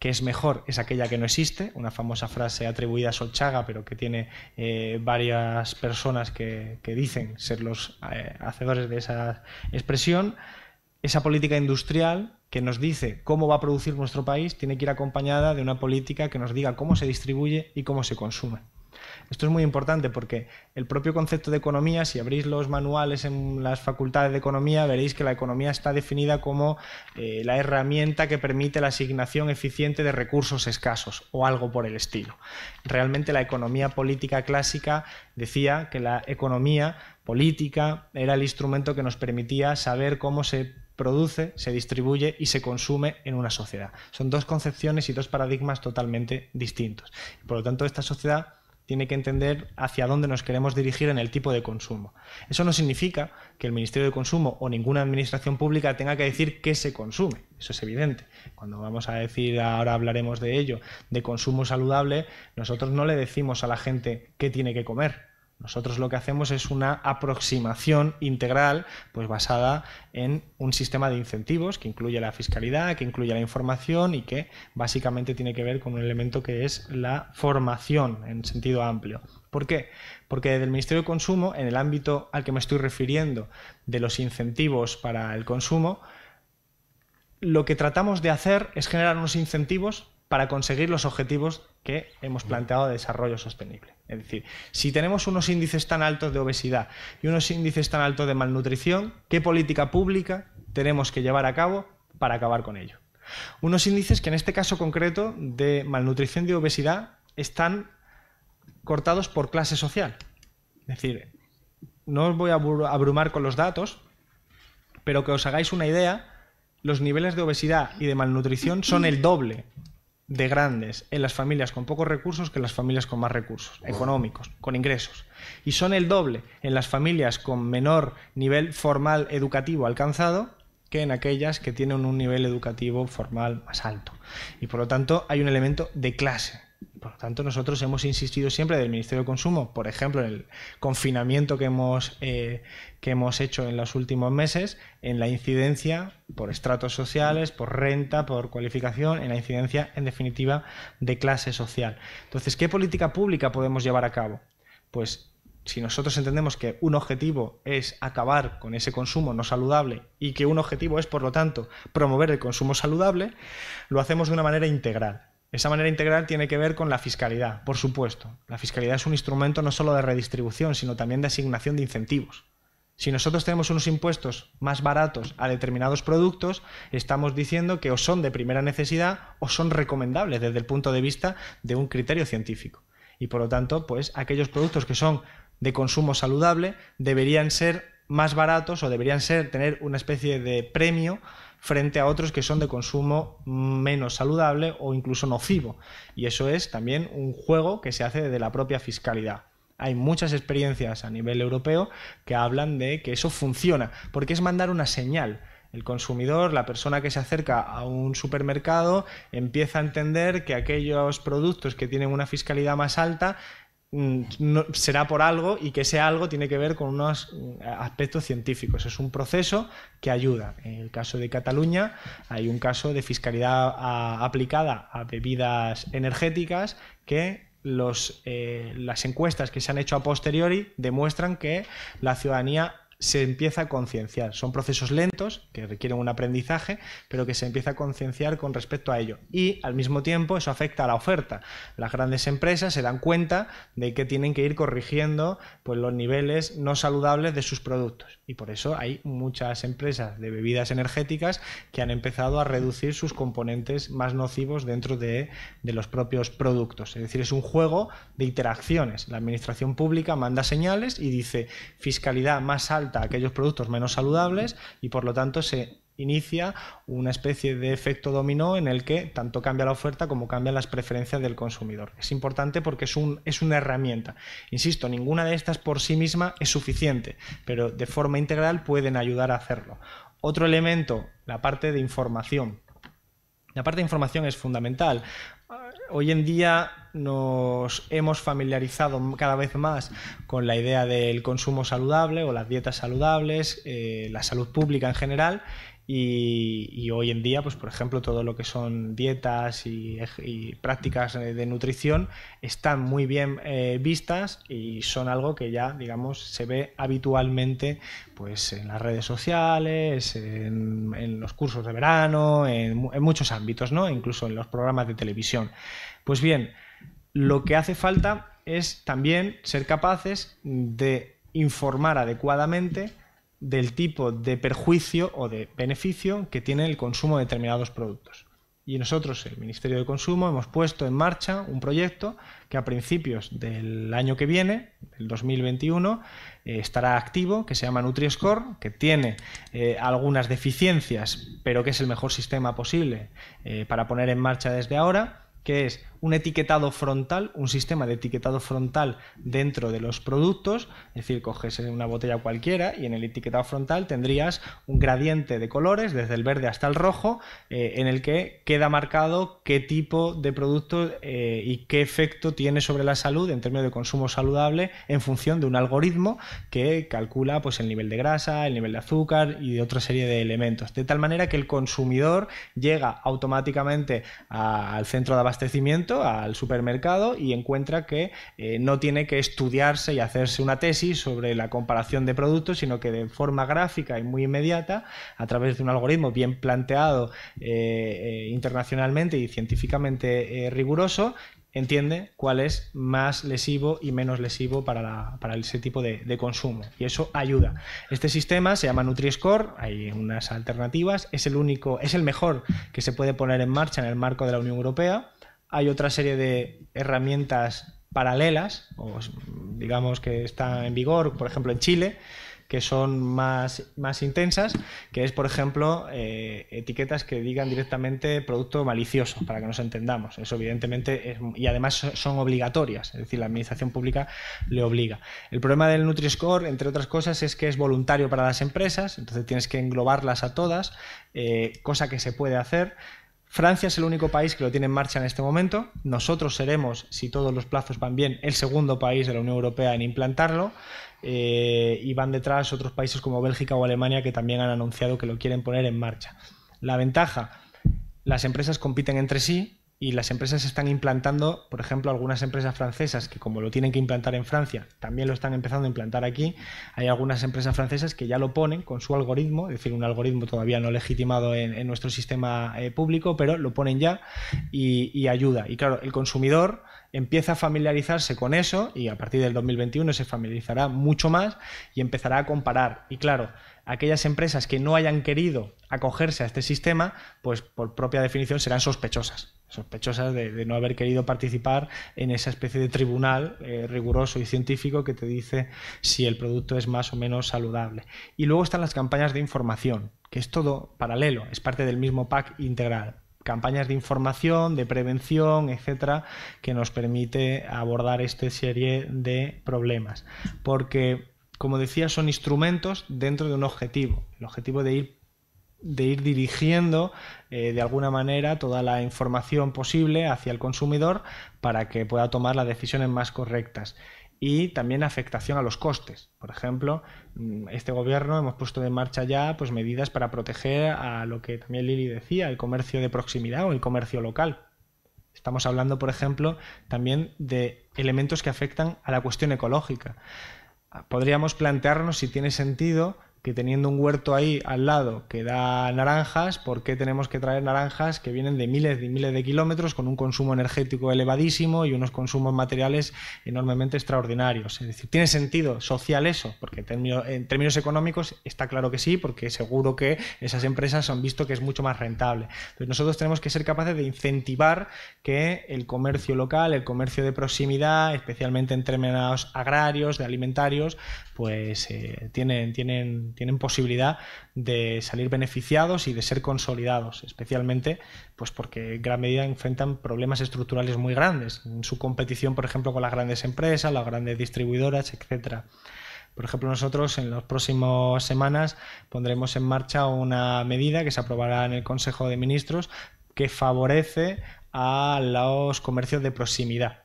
que es mejor es aquella que no existe, una famosa frase atribuida a Solchaga, pero que tiene varias personas que dicen ser los hacedores de esa expresión. Esa política industrial que nos dice cómo va a producir nuestro país tiene que ir acompañada de una política que nos diga cómo se distribuye y cómo se consume. Esto es muy importante porque el propio concepto de economía, si abrís los manuales en las facultades de economía, veréis que la economía está definida como la herramienta que permite la asignación eficiente de recursos escasos o algo por el estilo. Realmente la economía política clásica decía que la economía política era el instrumento que nos permitía saber cómo se produce, se distribuye y se consume en una sociedad. Son dos concepciones y dos paradigmas totalmente distintos. Por lo tanto, esta sociedad tiene que entender hacia dónde nos queremos dirigir en el tipo de consumo. Eso no significa que el Ministerio de Consumo o ninguna administración pública tenga que decir qué se consume. Eso es evidente. Cuando vamos a decir, ahora hablaremos de ello, de consumo saludable, nosotros no le decimos a la gente qué tiene que comer. Nosotros lo que hacemos es una aproximación integral, pues basada en un sistema de incentivos que incluye la fiscalidad, que incluye la información y que básicamente tiene que ver con un elemento que es la formación en sentido amplio. ¿Por qué? Porque desde el Ministerio de Consumo, en el ámbito al que me estoy refiriendo de los incentivos para el consumo, lo que tratamos de hacer es generar unos incentivos para conseguir los objetivos que hemos planteado de desarrollo sostenible. Es decir, si tenemos unos índices tan altos de obesidad y unos índices tan altos de malnutrición, ¿qué política pública tenemos que llevar a cabo para acabar con ello? Unos índices que en este caso concreto de malnutrición y de obesidad están cortados por clase social. Es decir, no os voy a abrumar con los datos, pero que os hagáis una idea, los niveles de obesidad y de malnutrición son el doble de grandes en las familias con pocos recursos que en las familias con más recursos económicos, con ingresos. Y son el doble en las familias con menor nivel formal educativo alcanzado que en aquellas que tienen un nivel educativo formal más alto. Y por lo tanto hay un elemento de clase. Por lo tanto, nosotros hemos insistido siempre del Ministerio de Consumo, por ejemplo, en el confinamiento que hemos hecho en los últimos meses, en la incidencia por estratos sociales, por renta, por cualificación, en la incidencia, en definitiva, de clase social. Entonces, ¿qué política pública podemos llevar a cabo? Pues, si nosotros entendemos que un objetivo es acabar con ese consumo no saludable y que un objetivo es, por lo tanto, promover el consumo saludable, lo hacemos de una manera integral. Esa manera integral tiene que ver con la fiscalidad, por supuesto. La fiscalidad es un instrumento no solo de redistribución, sino también de asignación de incentivos. Si nosotros tenemos unos impuestos más baratos a determinados productos, estamos diciendo que o son de primera necesidad o son recomendables desde el punto de vista de un criterio científico. Y por lo tanto, pues aquellos productos que son de consumo saludable deberían ser más baratos o deberían tener una especie de premio frente a otros que son de consumo menos saludable o incluso nocivo. Y eso es también un juego que se hace desde la propia fiscalidad. Hay muchas experiencias a nivel europeo que hablan de que eso funciona, porque es mandar una señal. El consumidor, la persona que se acerca a un supermercado, empieza a entender que aquellos productos que tienen una fiscalidad más alta será por algo, y que ese algo tiene que ver con unos aspectos científicos. Es un proceso que ayuda. En el caso de Cataluña hay un caso de fiscalidad aplicada a bebidas energéticas que las encuestas que se han hecho a posteriori demuestran que la ciudadanía se empieza a concienciar. Son procesos lentos que requieren un aprendizaje, pero que se empieza a concienciar con respecto a ello. Y al mismo tiempo eso afecta a la oferta. Las grandes empresas se dan cuenta de que tienen que ir corrigiendo, pues, los niveles no saludables de sus productos. Y por eso hay muchas empresas de bebidas energéticas que han empezado a reducir sus componentes más nocivos dentro de los propios productos. Es decir, es un juego de interacciones. La administración pública manda señales y dice fiscalidad más alta a aquellos productos menos saludables, y por lo tanto se inicia una especie de efecto dominó en el que tanto cambia la oferta como cambian las preferencias del consumidor. Es importante porque es una herramienta. Insisto, ninguna de estas por sí misma es suficiente, pero de forma integral pueden ayudar a hacerlo. Otro elemento, la parte de información. La parte de información es fundamental. Hoy en día nos hemos familiarizado cada vez más con la idea del consumo saludable o las dietas saludables, la salud pública en general, y hoy en día, pues, por ejemplo, todo lo que son dietas y prácticas de nutrición están muy bien vistas y son algo que ya, digamos, se ve habitualmente, pues, en las redes sociales, en los cursos de verano, en muchos ámbitos, ¿no? Incluso en los programas de televisión. Pues bien, lo que hace falta es también ser capaces de informar adecuadamente del tipo de perjuicio o de beneficio que tiene el consumo de determinados productos. Y nosotros, el Ministerio de Consumo, hemos puesto en marcha un proyecto que a principios del año que viene, del 2021, estará activo, que se llama Nutri-Score, que tiene algunas deficiencias, pero que es el mejor sistema posible para poner en marcha desde ahora, que es un etiquetado frontal, un sistema de etiquetado frontal dentro de los productos. Es decir, coges una botella cualquiera y en el etiquetado frontal tendrías un gradiente de colores, desde el verde hasta el rojo, en el que queda marcado qué tipo de producto y qué efecto tiene sobre la salud en términos de consumo saludable, en función de un algoritmo que calcula, pues, el nivel de grasa, el nivel de azúcar y de otra serie de elementos. De tal manera que el consumidor llega automáticamente al centro de abastecimiento, al supermercado, y encuentra que no tiene que estudiarse y hacerse una tesis sobre la comparación de productos, sino que de forma gráfica y muy inmediata, a través de un algoritmo bien planteado internacionalmente y científicamente riguroso, entiende cuál es más lesivo y menos lesivo para ese tipo de consumo, y eso ayuda. Este sistema se llama Nutri-Score, hay unas alternativas, es el mejor que se puede poner en marcha en el marco de la Unión Europea. Hay otra serie de herramientas paralelas, o digamos que están en vigor, por ejemplo en Chile, que son más intensas, que es, por ejemplo, etiquetas que digan directamente producto malicioso, para que nos entendamos. Eso, evidentemente, y además son obligatorias, es decir, la administración pública le obliga. El problema del Nutri-Score, entre otras cosas, es que es voluntario para las empresas, entonces tienes que englobarlas a todas, cosa que se puede hacer. Francia es el único país que lo tiene en marcha en este momento. Nosotros seremos, si todos los plazos van bien, el segundo país de la Unión Europea en implantarlo, y van detrás otros países como Bélgica o Alemania, que también han anunciado que lo quieren poner en marcha. La ventaja, las empresas compiten entre sí y las empresas están implantando, por ejemplo, algunas empresas francesas que, como lo tienen que implantar en Francia, también lo están empezando a implantar aquí. Hay algunas empresas francesas que ya lo ponen con su algoritmo, es decir, un algoritmo todavía no legitimado en nuestro sistema público, pero lo ponen ya y ayuda. Y claro, el consumidor empieza a familiarizarse con eso y a partir del 2021 se familiarizará mucho más y empezará a comparar. Y claro, aquellas empresas que no hayan querido acogerse a este sistema, pues por propia definición serán sospechosas de no haber querido participar en esa especie de tribunal riguroso y científico que te dice si el producto es más o menos saludable. Y luego están las campañas de información, que es todo paralelo, es parte del mismo pack integral. Campañas de información, de prevención, etcétera, que nos permite abordar esta serie de problemas. Porque, como decía, son instrumentos dentro de un objetivo, el objetivo de ir dirigiendo de alguna manera toda la información posible hacia el consumidor para que pueda tomar las decisiones más correctas. Y también afectación a los costes. Por ejemplo, este gobierno hemos puesto en marcha ya pues medidas para proteger a lo que también Lili decía, el comercio de proximidad o el comercio local. Estamos hablando, por ejemplo, también de elementos que afectan a la cuestión ecológica. Podríamos plantearnos si tiene sentido que teniendo un huerto ahí al lado que da naranjas, ¿por qué tenemos que traer naranjas que vienen de miles y miles de kilómetros con un consumo energético elevadísimo y unos consumos materiales enormemente extraordinarios? Es decir, ¿tiene sentido social eso? Porque en términos económicos está claro que sí, porque seguro que esas empresas han visto que es mucho más rentable. Entonces nosotros tenemos que ser capaces de incentivar que el comercio local, el comercio de proximidad, especialmente en términos agrarios, de alimentarios, pues tienen posibilidad de salir beneficiados y de ser consolidados, especialmente pues porque en gran medida enfrentan problemas estructurales muy grandes en su competición, por ejemplo, con las grandes empresas, las grandes distribuidoras, etcétera. Por ejemplo, nosotros en las próximas semanas pondremos en marcha una medida que se aprobará en el Consejo de Ministros que favorece a los comercios de proximidad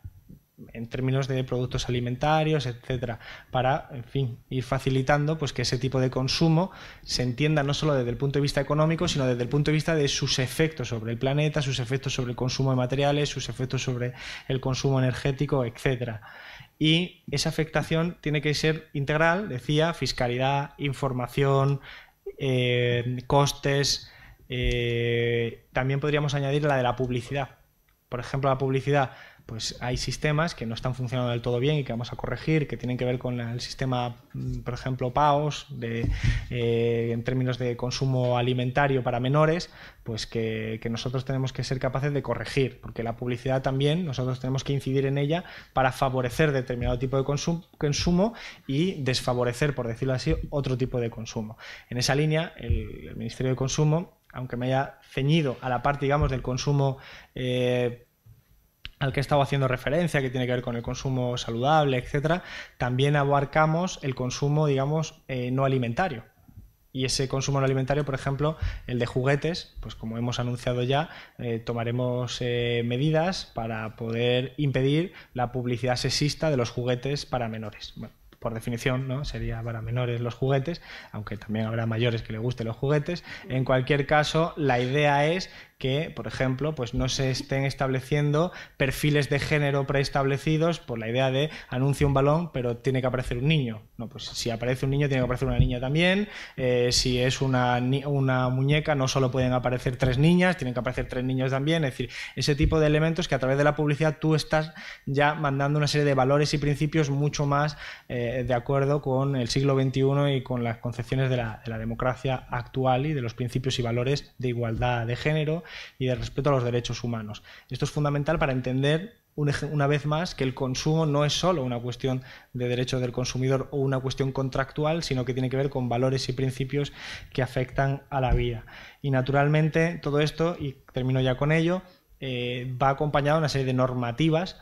en términos de productos alimentarios, etcétera, para, en fin, ir facilitando pues que ese tipo de consumo se entienda no solo desde el punto de vista económico, sino desde el punto de vista de sus efectos sobre el planeta, sus efectos sobre el consumo de materiales, sus efectos sobre el consumo energético, etcétera. Y esa afectación tiene que ser integral, decía, fiscalidad, información, costes, también podríamos añadir la de la publicidad. Por ejemplo, la publicidad, pues hay sistemas que no están funcionando del todo bien y que vamos a corregir, que tienen que ver con el sistema, por ejemplo, PAOS, en términos de consumo alimentario para menores, pues que nosotros tenemos que ser capaces de corregir, porque la publicidad también nosotros tenemos que incidir en ella para favorecer determinado tipo de consumo y desfavorecer, por decirlo así, otro tipo de consumo. En esa línea, el Ministerio de Consumo, aunque me haya ceñido a la parte, digamos, del consumo al que he estado haciendo referencia, que tiene que ver con el consumo saludable, etcétera, también abarcamos el consumo, digamos, no alimentario. Y ese consumo no alimentario, por ejemplo, el de juguetes, pues como hemos anunciado ya, tomaremos medidas para poder impedir la publicidad sexista de los juguetes para menores. Bueno, por definición, ¿no? Sería para menores los juguetes, aunque también habrá mayores que les gusten los juguetes. En cualquier caso, la idea es que, por ejemplo, pues no se estén estableciendo perfiles de género preestablecidos por la idea de anuncio un balón, pero tiene que aparecer un niño. No, pues si aparece un niño, tiene que aparecer una niña también. Si es una muñeca, no solo pueden aparecer tres niñas, tienen que aparecer tres niños también. Es decir, ese tipo de elementos que a través de la publicidad tú estás ya mandando una serie de valores y principios mucho más de acuerdo con el siglo XXI y con las concepciones de la democracia actual y de los principios y valores de igualdad de género y de respeto a los derechos humanos. Esto es fundamental para entender una vez más que el consumo no es solo una cuestión de derechos del consumidor o una cuestión contractual, sino que tiene que ver con valores y principios que afectan a la vida. Y naturalmente todo esto, y termino ya con ello, va acompañada de una serie de normativas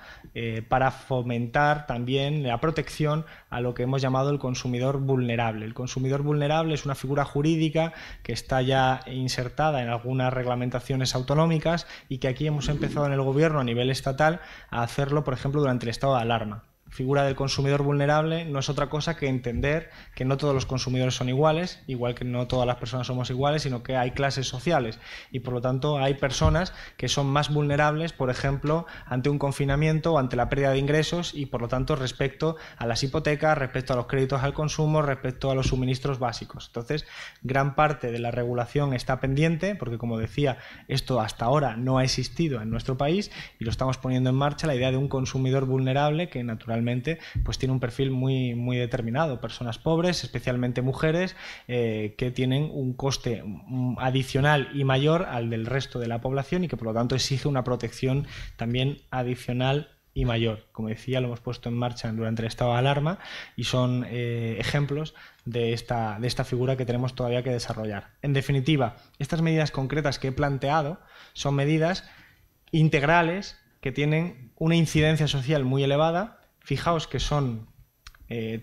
para fomentar también la protección a lo que hemos llamado el consumidor vulnerable. El consumidor vulnerable es una figura jurídica que está ya insertada en algunas reglamentaciones autonómicas y que aquí hemos empezado en el Gobierno a nivel estatal a hacerlo, por ejemplo, durante el estado de alarma. Figura del consumidor vulnerable no es otra cosa que entender que no todos los consumidores son iguales, igual que no todas las personas somos iguales, sino que hay clases sociales y por lo tanto hay personas que son más vulnerables, por ejemplo, ante un confinamiento o ante la pérdida de ingresos y por lo tanto respecto a las hipotecas, respecto a los créditos al consumo, respecto a los suministros básicos. Entonces, gran parte de la regulación está pendiente porque, como decía, esto hasta ahora no ha existido en nuestro país y lo estamos poniendo en marcha, la idea de un consumidor vulnerable que naturalmente pues tiene un perfil muy, muy determinado, personas pobres, especialmente mujeres, que tienen un coste adicional y mayor al del resto de la población y que por lo tanto exige una protección también adicional y mayor. Como decía, lo hemos puesto en marcha durante el estado de alarma y son ejemplos de esta figura que tenemos todavía que desarrollar. En definitiva, estas medidas concretas que he planteado son medidas integrales que tienen una incidencia social muy elevada. Fijaos que son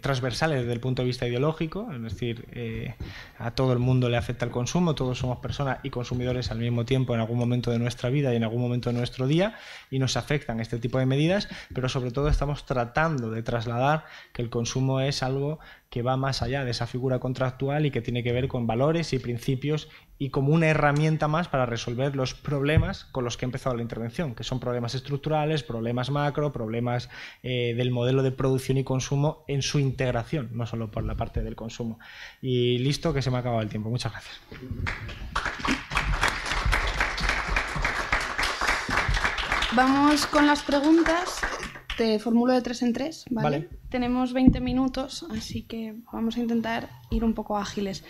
transversales desde el punto de vista ideológico, es decir, a todo el mundo le afecta el consumo, todos somos personas y consumidores al mismo tiempo en algún momento de nuestra vida y en algún momento de nuestro día, y nos afectan este tipo de medidas, pero sobre todo estamos tratando de trasladar que el consumo es algo que va más allá de esa figura contractual y que tiene que ver con valores y principios y como una herramienta más para resolver los problemas con los que he empezado la intervención, que son problemas estructurales, problemas macro, problemas del modelo de producción y consumo en su integración, no solo por la parte del consumo. Y listo, que se me ha acabado el tiempo. Muchas gracias. Vamos con las preguntas. Te formulo de 3 en 3, ¿vale? Vale. Tenemos 20 minutos, así que vamos a intentar ir un poco ágiles.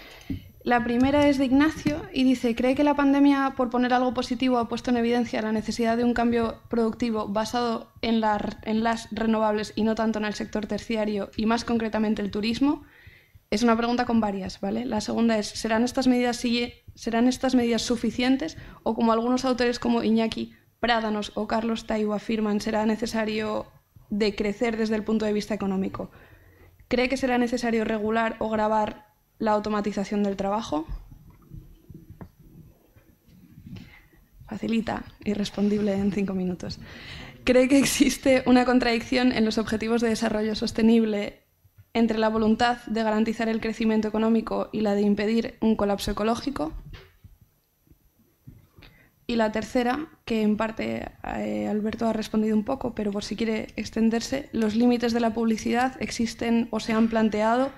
La primera es de Ignacio y dice, ¿cree que la pandemia, por poner algo positivo, ha puesto en evidencia la necesidad de un cambio productivo basado en las renovables y no tanto en el sector terciario y más concretamente el turismo? Es una pregunta con varias, ¿vale? La segunda es, ¿serán estas medidas suficientes o, como algunos autores como Iñaki Prádanos o Carlos Taibo afirman, será necesario decrecer desde el punto de vista económico? ¿Cree que será necesario regular o gravar la automatización del trabajo? Facilita y respondible en 5 minutos. ¿Cree que existe una contradicción en los objetivos de desarrollo sostenible entre la voluntad de garantizar el crecimiento económico y la de impedir un colapso ecológico? Y la tercera, que en parte Alberto ha respondido un poco, pero por si quiere extenderse, ¿los límites de la publicidad existen o se han planteado?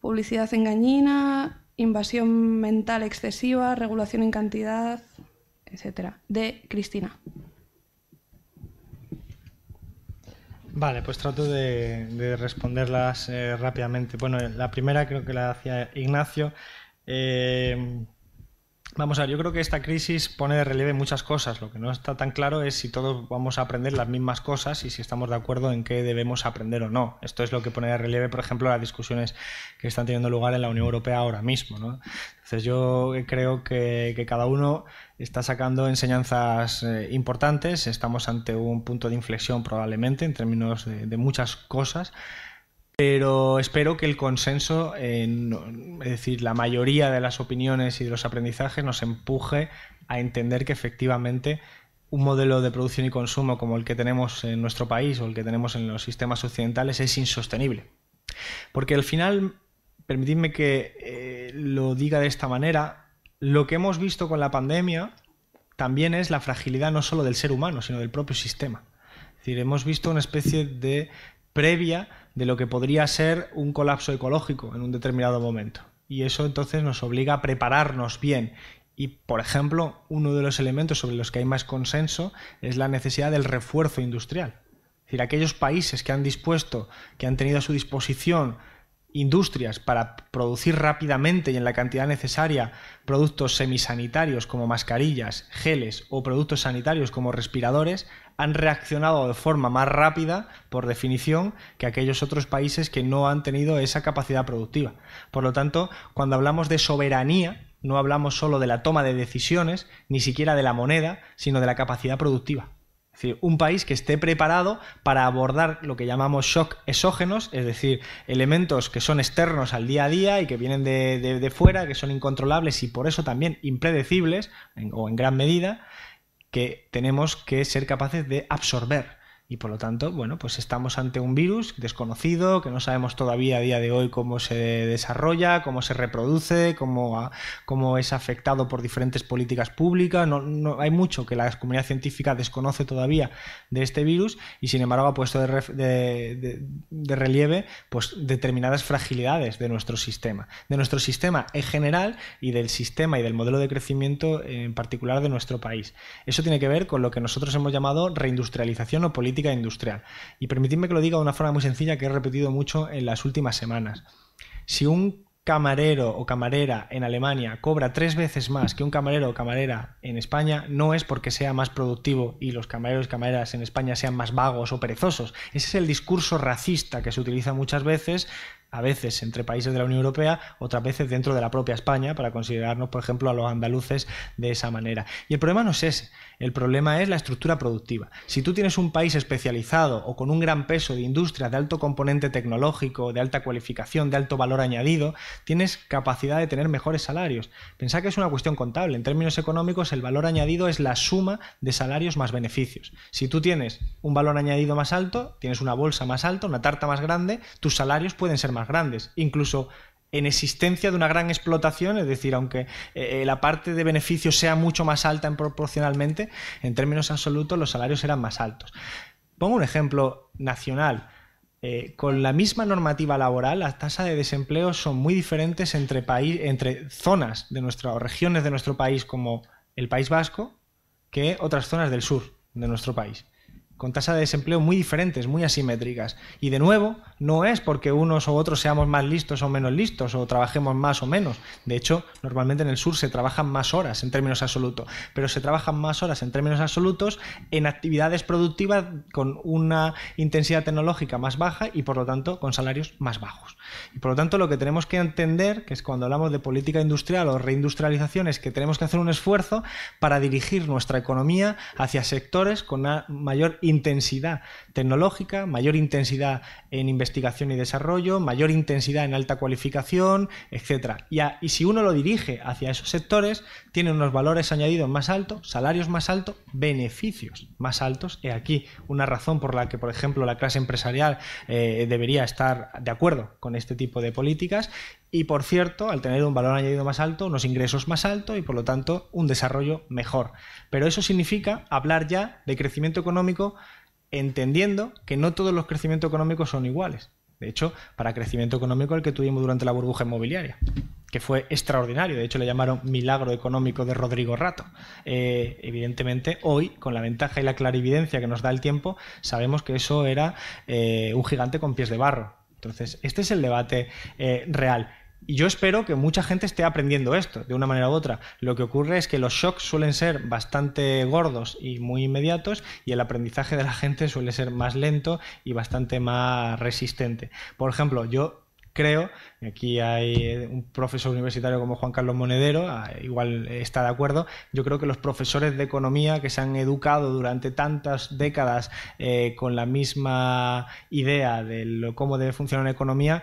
Publicidad engañina, invasión mental excesiva, regulación en cantidad, etcétera. De Cristina. Vale, pues trato de responderlas rápidamente. Bueno, la primera creo que la hacía Ignacio. Vamos a ver, yo creo que esta crisis pone de relieve muchas cosas. Lo que no está tan claro es si todos vamos a aprender las mismas cosas y si estamos de acuerdo en qué debemos aprender o no. Esto es lo que pone de relieve, por ejemplo, las discusiones que están teniendo lugar en la Unión Europea ahora mismo, ¿no? Entonces yo creo que cada uno está sacando enseñanzas importantes. Estamos ante un punto de inflexión probablemente en términos de muchas cosas. Pero espero que el consenso, es decir, la mayoría de las opiniones y de los aprendizajes nos empuje a entender que efectivamente un modelo de producción y consumo como el que tenemos en nuestro país o el que tenemos en los sistemas occidentales es insostenible. Porque al final, permitidme que lo diga de esta manera, lo que hemos visto con la pandemia también es la fragilidad no solo del ser humano, sino del propio sistema. Es decir, hemos visto una especie de previa de lo que podría ser un colapso ecológico en un determinado momento. Y eso entonces nos obliga a prepararnos bien. Y, por ejemplo, uno de los elementos sobre los que hay más consenso es la necesidad del refuerzo industrial. Es decir, aquellos países que han dispuesto, que han tenido a su disposición industrias para producir rápidamente y en la cantidad necesaria productos semisanitarios como mascarillas, geles o productos sanitarios como respiradores, han reaccionado de forma más rápida, por definición, que aquellos otros países que no han tenido esa capacidad productiva. Por lo tanto, cuando hablamos de soberanía, no hablamos solo de la toma de decisiones, ni siquiera de la moneda, sino de la capacidad productiva. Es decir, un país que esté preparado para abordar lo que llamamos shock exógenos, es decir, elementos que son externos al día a día y que vienen de fuera, que son incontrolables y por eso también impredecibles, o en gran medida, que tenemos que ser capaces de absorber. Y por lo tanto, bueno, pues estamos ante un virus desconocido, que no sabemos todavía a día de hoy cómo se desarrolla, cómo se reproduce, cómo es afectado por diferentes políticas públicas. No hay mucho que la comunidad científica desconoce todavía de este virus y, sin embargo, ha puesto de relieve pues, determinadas fragilidades de nuestro sistema en general y del sistema y del modelo de crecimiento en particular de nuestro país. Eso tiene que ver con lo que nosotros hemos llamado reindustrialización o política industrial. Y permitidme que lo diga de una forma muy sencilla que he repetido mucho en las últimas semanas. Si un camarero o camarera en Alemania cobra 3 veces más que un camarero o camarera en España, no es porque sea más productivo y los camareros y camareras en España sean más vagos o perezosos. Ese es el discurso racista que se utiliza muchas veces, a veces entre países de la Unión Europea, otras veces dentro de la propia España, para considerarnos, por ejemplo, a los andaluces de esa manera. Y el problema no es ese, el problema es la estructura productiva. Si tú tienes un país especializado o con un gran peso de industrias de alto componente tecnológico, de alta cualificación, de alto valor añadido, tienes capacidad de tener mejores salarios. Pensá que es una cuestión contable. En términos económicos, el valor añadido es la suma de salarios más beneficios. Si tú tienes un valor añadido más alto, tienes una bolsa más alta, una tarta más grande, tus salarios pueden ser más grandes, incluso en existencia de una gran explotación, es decir, aunque la parte de beneficio sea mucho más alta proporcionalmente, en términos absolutos los salarios eran más altos. Pongo un ejemplo nacional. Con la misma normativa laboral, las tasas de desempleo son muy diferentes entre zonas de nuestra, o regiones de nuestro país, como el País Vasco, que otras zonas del sur de nuestro país, con tasas de desempleo muy diferentes, muy asimétricas. Y de nuevo, no es porque unos u otros seamos más listos o menos listos o trabajemos más o menos. De hecho, normalmente en el sur se trabajan más horas en términos absolutos, pero se trabajan más horas en términos absolutos en actividades productivas con una intensidad tecnológica más baja y, por lo tanto, con salarios más bajos. Y, por lo tanto, lo que tenemos que entender, que es cuando hablamos de política industrial o reindustrialización, es que tenemos que hacer un esfuerzo para dirigir nuestra economía hacia sectores con una mayor intensidad tecnológica, mayor intensidad en investigación y desarrollo, mayor intensidad en alta cualificación, etcétera. Y si uno lo dirige hacia esos sectores, tiene unos valores añadidos más altos, salarios más altos, beneficios más altos. He aquí una razón por la que, por ejemplo, la clase empresarial debería estar de acuerdo con este tipo de políticas. Y, por cierto, al tener un valor añadido más alto, unos ingresos más altos y, por lo tanto, un desarrollo mejor. Pero eso significa hablar ya de crecimiento económico, entendiendo que no todos los crecimientos económicos son iguales. De hecho, para crecimiento económico el que tuvimos durante la burbuja inmobiliaria, que fue extraordinario. De hecho, le llamaron milagro económico de Rodrigo Rato. Evidentemente, hoy, con la ventaja y la clarividencia que nos da el tiempo, sabemos que eso era un gigante con pies de barro. Entonces, este es el debate real. Y yo espero que mucha gente esté aprendiendo esto, de una manera u otra. Lo que ocurre es que los shocks suelen ser bastante gordos y muy inmediatos, y el aprendizaje de la gente suele ser más lento y bastante más resistente. Por ejemplo, yo creo, y aquí hay un profesor universitario como Juan Carlos Monedero, igual está de acuerdo, yo creo que los profesores de economía que se han educado durante tantas décadas con la misma idea de cómo debe funcionar una economía,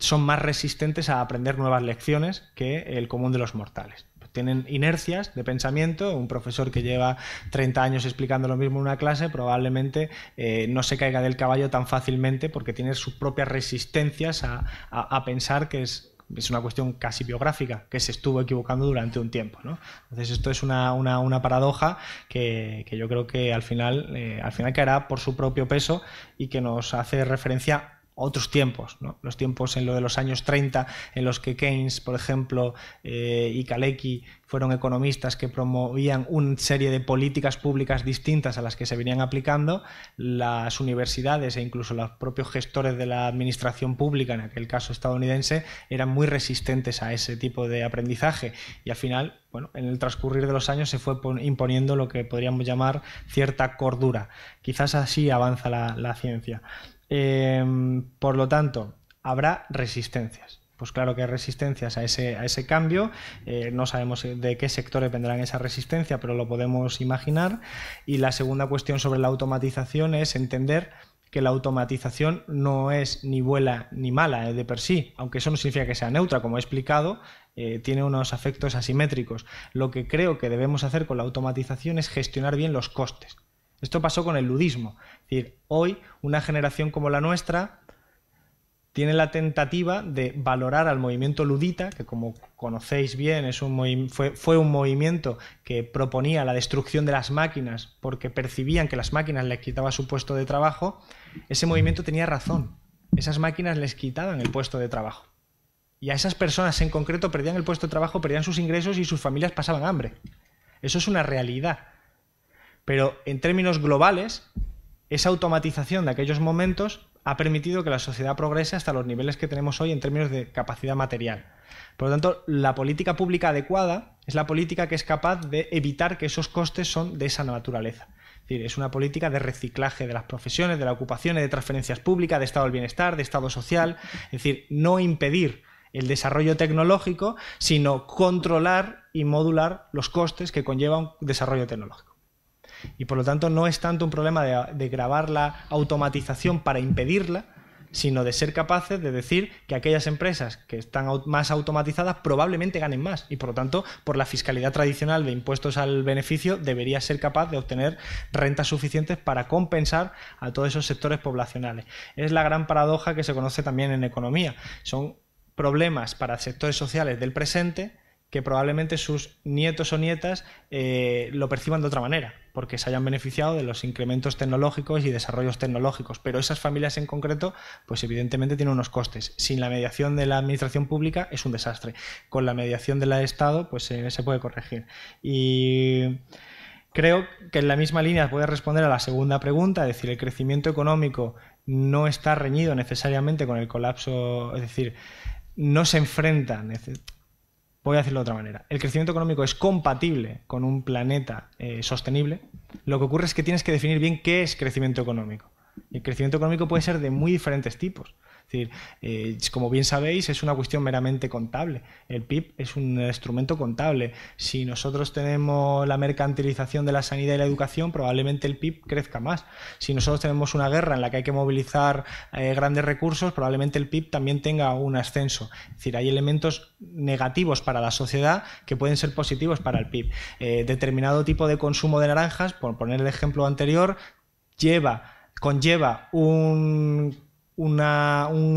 son más resistentes a aprender nuevas lecciones que el común de los mortales. Tienen inercias de pensamiento. Un profesor que lleva 30 años explicando lo mismo en una clase probablemente no se caiga del caballo tan fácilmente porque tiene sus propias resistencias a pensar que es una cuestión casi biográfica, que se estuvo equivocando durante un tiempo, ¿no? Entonces esto es una paradoja que yo creo que al final caerá por su propio peso y que nos hace referencia otros tiempos, ¿no? Los tiempos en lo de los años 30, en los que Keynes, por ejemplo, y Kalecki fueron economistas que promovían una serie de políticas públicas distintas a las que se venían aplicando. Las universidades e incluso los propios gestores de la administración pública, en aquel caso estadounidense, eran muy resistentes a ese tipo de aprendizaje y al final, bueno, en el transcurrir de los años se fue imponiendo lo que podríamos llamar cierta cordura. Quizás así avanza la ciencia. Por lo tanto, habrá resistencias. pues claro que hay resistencias a ese cambio, no sabemos de qué sectores vendrán esa resistencia, pero lo podemos imaginar. Y la segunda cuestión sobre la automatización es entender que la automatización no es ni buena ni mala de per sí, aunque eso no significa que sea neutra, como he explicado, tiene unos efectos asimétricos. Lo que creo que debemos hacer con la automatización es gestionar bien los costes. Esto pasó con el ludismo. Es decir, hoy una generación como la nuestra tiene la tentativa de valorar al movimiento ludita, que como conocéis bien es fue un movimiento que proponía la destrucción de las máquinas porque percibían que las máquinas les quitaban su puesto de trabajo. Ese movimiento tenía razón. Esas máquinas les quitaban el puesto de trabajo. Y a esas personas en concreto perdían el puesto de trabajo, perdían sus ingresos y sus familias pasaban hambre. Eso es una realidad. Pero en términos globales, esa automatización de aquellos momentos ha permitido que la sociedad progrese hasta los niveles que tenemos hoy en términos de capacidad material. Por lo tanto, la política pública adecuada es la política que es capaz de evitar que esos costes son de esa naturaleza. Es decir, es una política de reciclaje de las profesiones, de las ocupaciones, de transferencias públicas, de estado del bienestar, de estado social. Es decir, no impedir el desarrollo tecnológico, sino controlar y modular los costes que conlleva un desarrollo tecnológico. Y por lo tanto no es tanto un problema de grabar la automatización para impedirla, sino de ser capaces de decir que aquellas empresas que están más automatizadas probablemente ganen más y por lo tanto por la fiscalidad tradicional de impuestos al beneficio debería ser capaz de obtener rentas suficientes para compensar a todos esos sectores poblacionales. Es la gran paradoja que se conoce también en economía. Son problemas para sectores sociales del presente que probablemente sus nietos o nietas lo perciban de otra manera, porque se hayan beneficiado de los incrementos tecnológicos y desarrollos tecnológicos. Pero esas familias en concreto, pues evidentemente tienen unos costes. Sin la mediación de la administración pública es un desastre. Con la mediación del Estado, pues se puede corregir. Y creo que en la misma línea voy a responder a la segunda pregunta, es decir, el crecimiento económico no está reñido necesariamente con el colapso, es decir, no se enfrentan. Voy a decirlo de otra manera. El crecimiento económico es compatible con un planeta sostenible. Lo que ocurre es que tienes que definir bien qué es crecimiento económico. El crecimiento económico puede ser de muy diferentes tipos. Es decir, como bien sabéis, es una cuestión meramente contable. El PIB es un instrumento contable. Si nosotros tenemos la mercantilización de la sanidad y la educación, probablemente el PIB crezca más. Si nosotros tenemos una guerra en la que hay que movilizar grandes recursos, probablemente el PIB también tenga un ascenso. Es decir, hay elementos negativos para la sociedad que pueden ser positivos para el PIB. Determinado tipo de consumo de naranjas, por poner el ejemplo anterior, conlleva un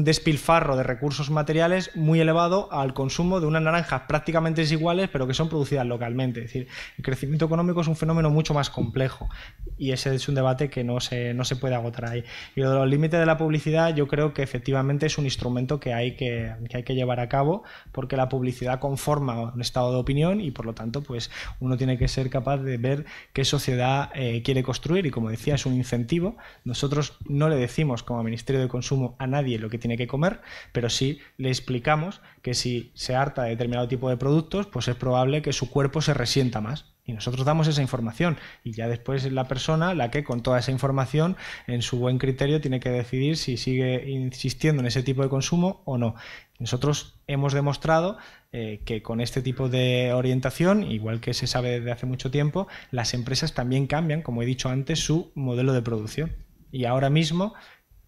despilfarro de recursos materiales muy elevado al consumo de unas naranjas prácticamente desiguales pero que son producidas localmente. Es decir, el crecimiento económico es un fenómeno mucho más complejo y ese es un debate que no se puede agotar ahí. Y lo de los límites de la publicidad, yo creo que efectivamente es un instrumento que hay que llevar a cabo porque la publicidad conforma un estado de opinión y por lo tanto pues uno tiene que ser capaz de ver qué sociedad quiere construir y como decía es un incentivo. Nosotros no le decimos como Ministerio de Consumo a nadie lo que tiene que comer, pero sí le explicamos que si se harta de determinado tipo de productos, pues es probable que su cuerpo se resienta más. Y nosotros damos esa información y ya después es la persona la que con toda esa información en su buen criterio tiene que decidir si sigue insistiendo en ese tipo de consumo o no. Nosotros hemos demostrado que con este tipo de orientación, igual que se sabe desde hace mucho tiempo, las empresas también cambian, como he dicho antes, su modelo de producción. Y ahora mismo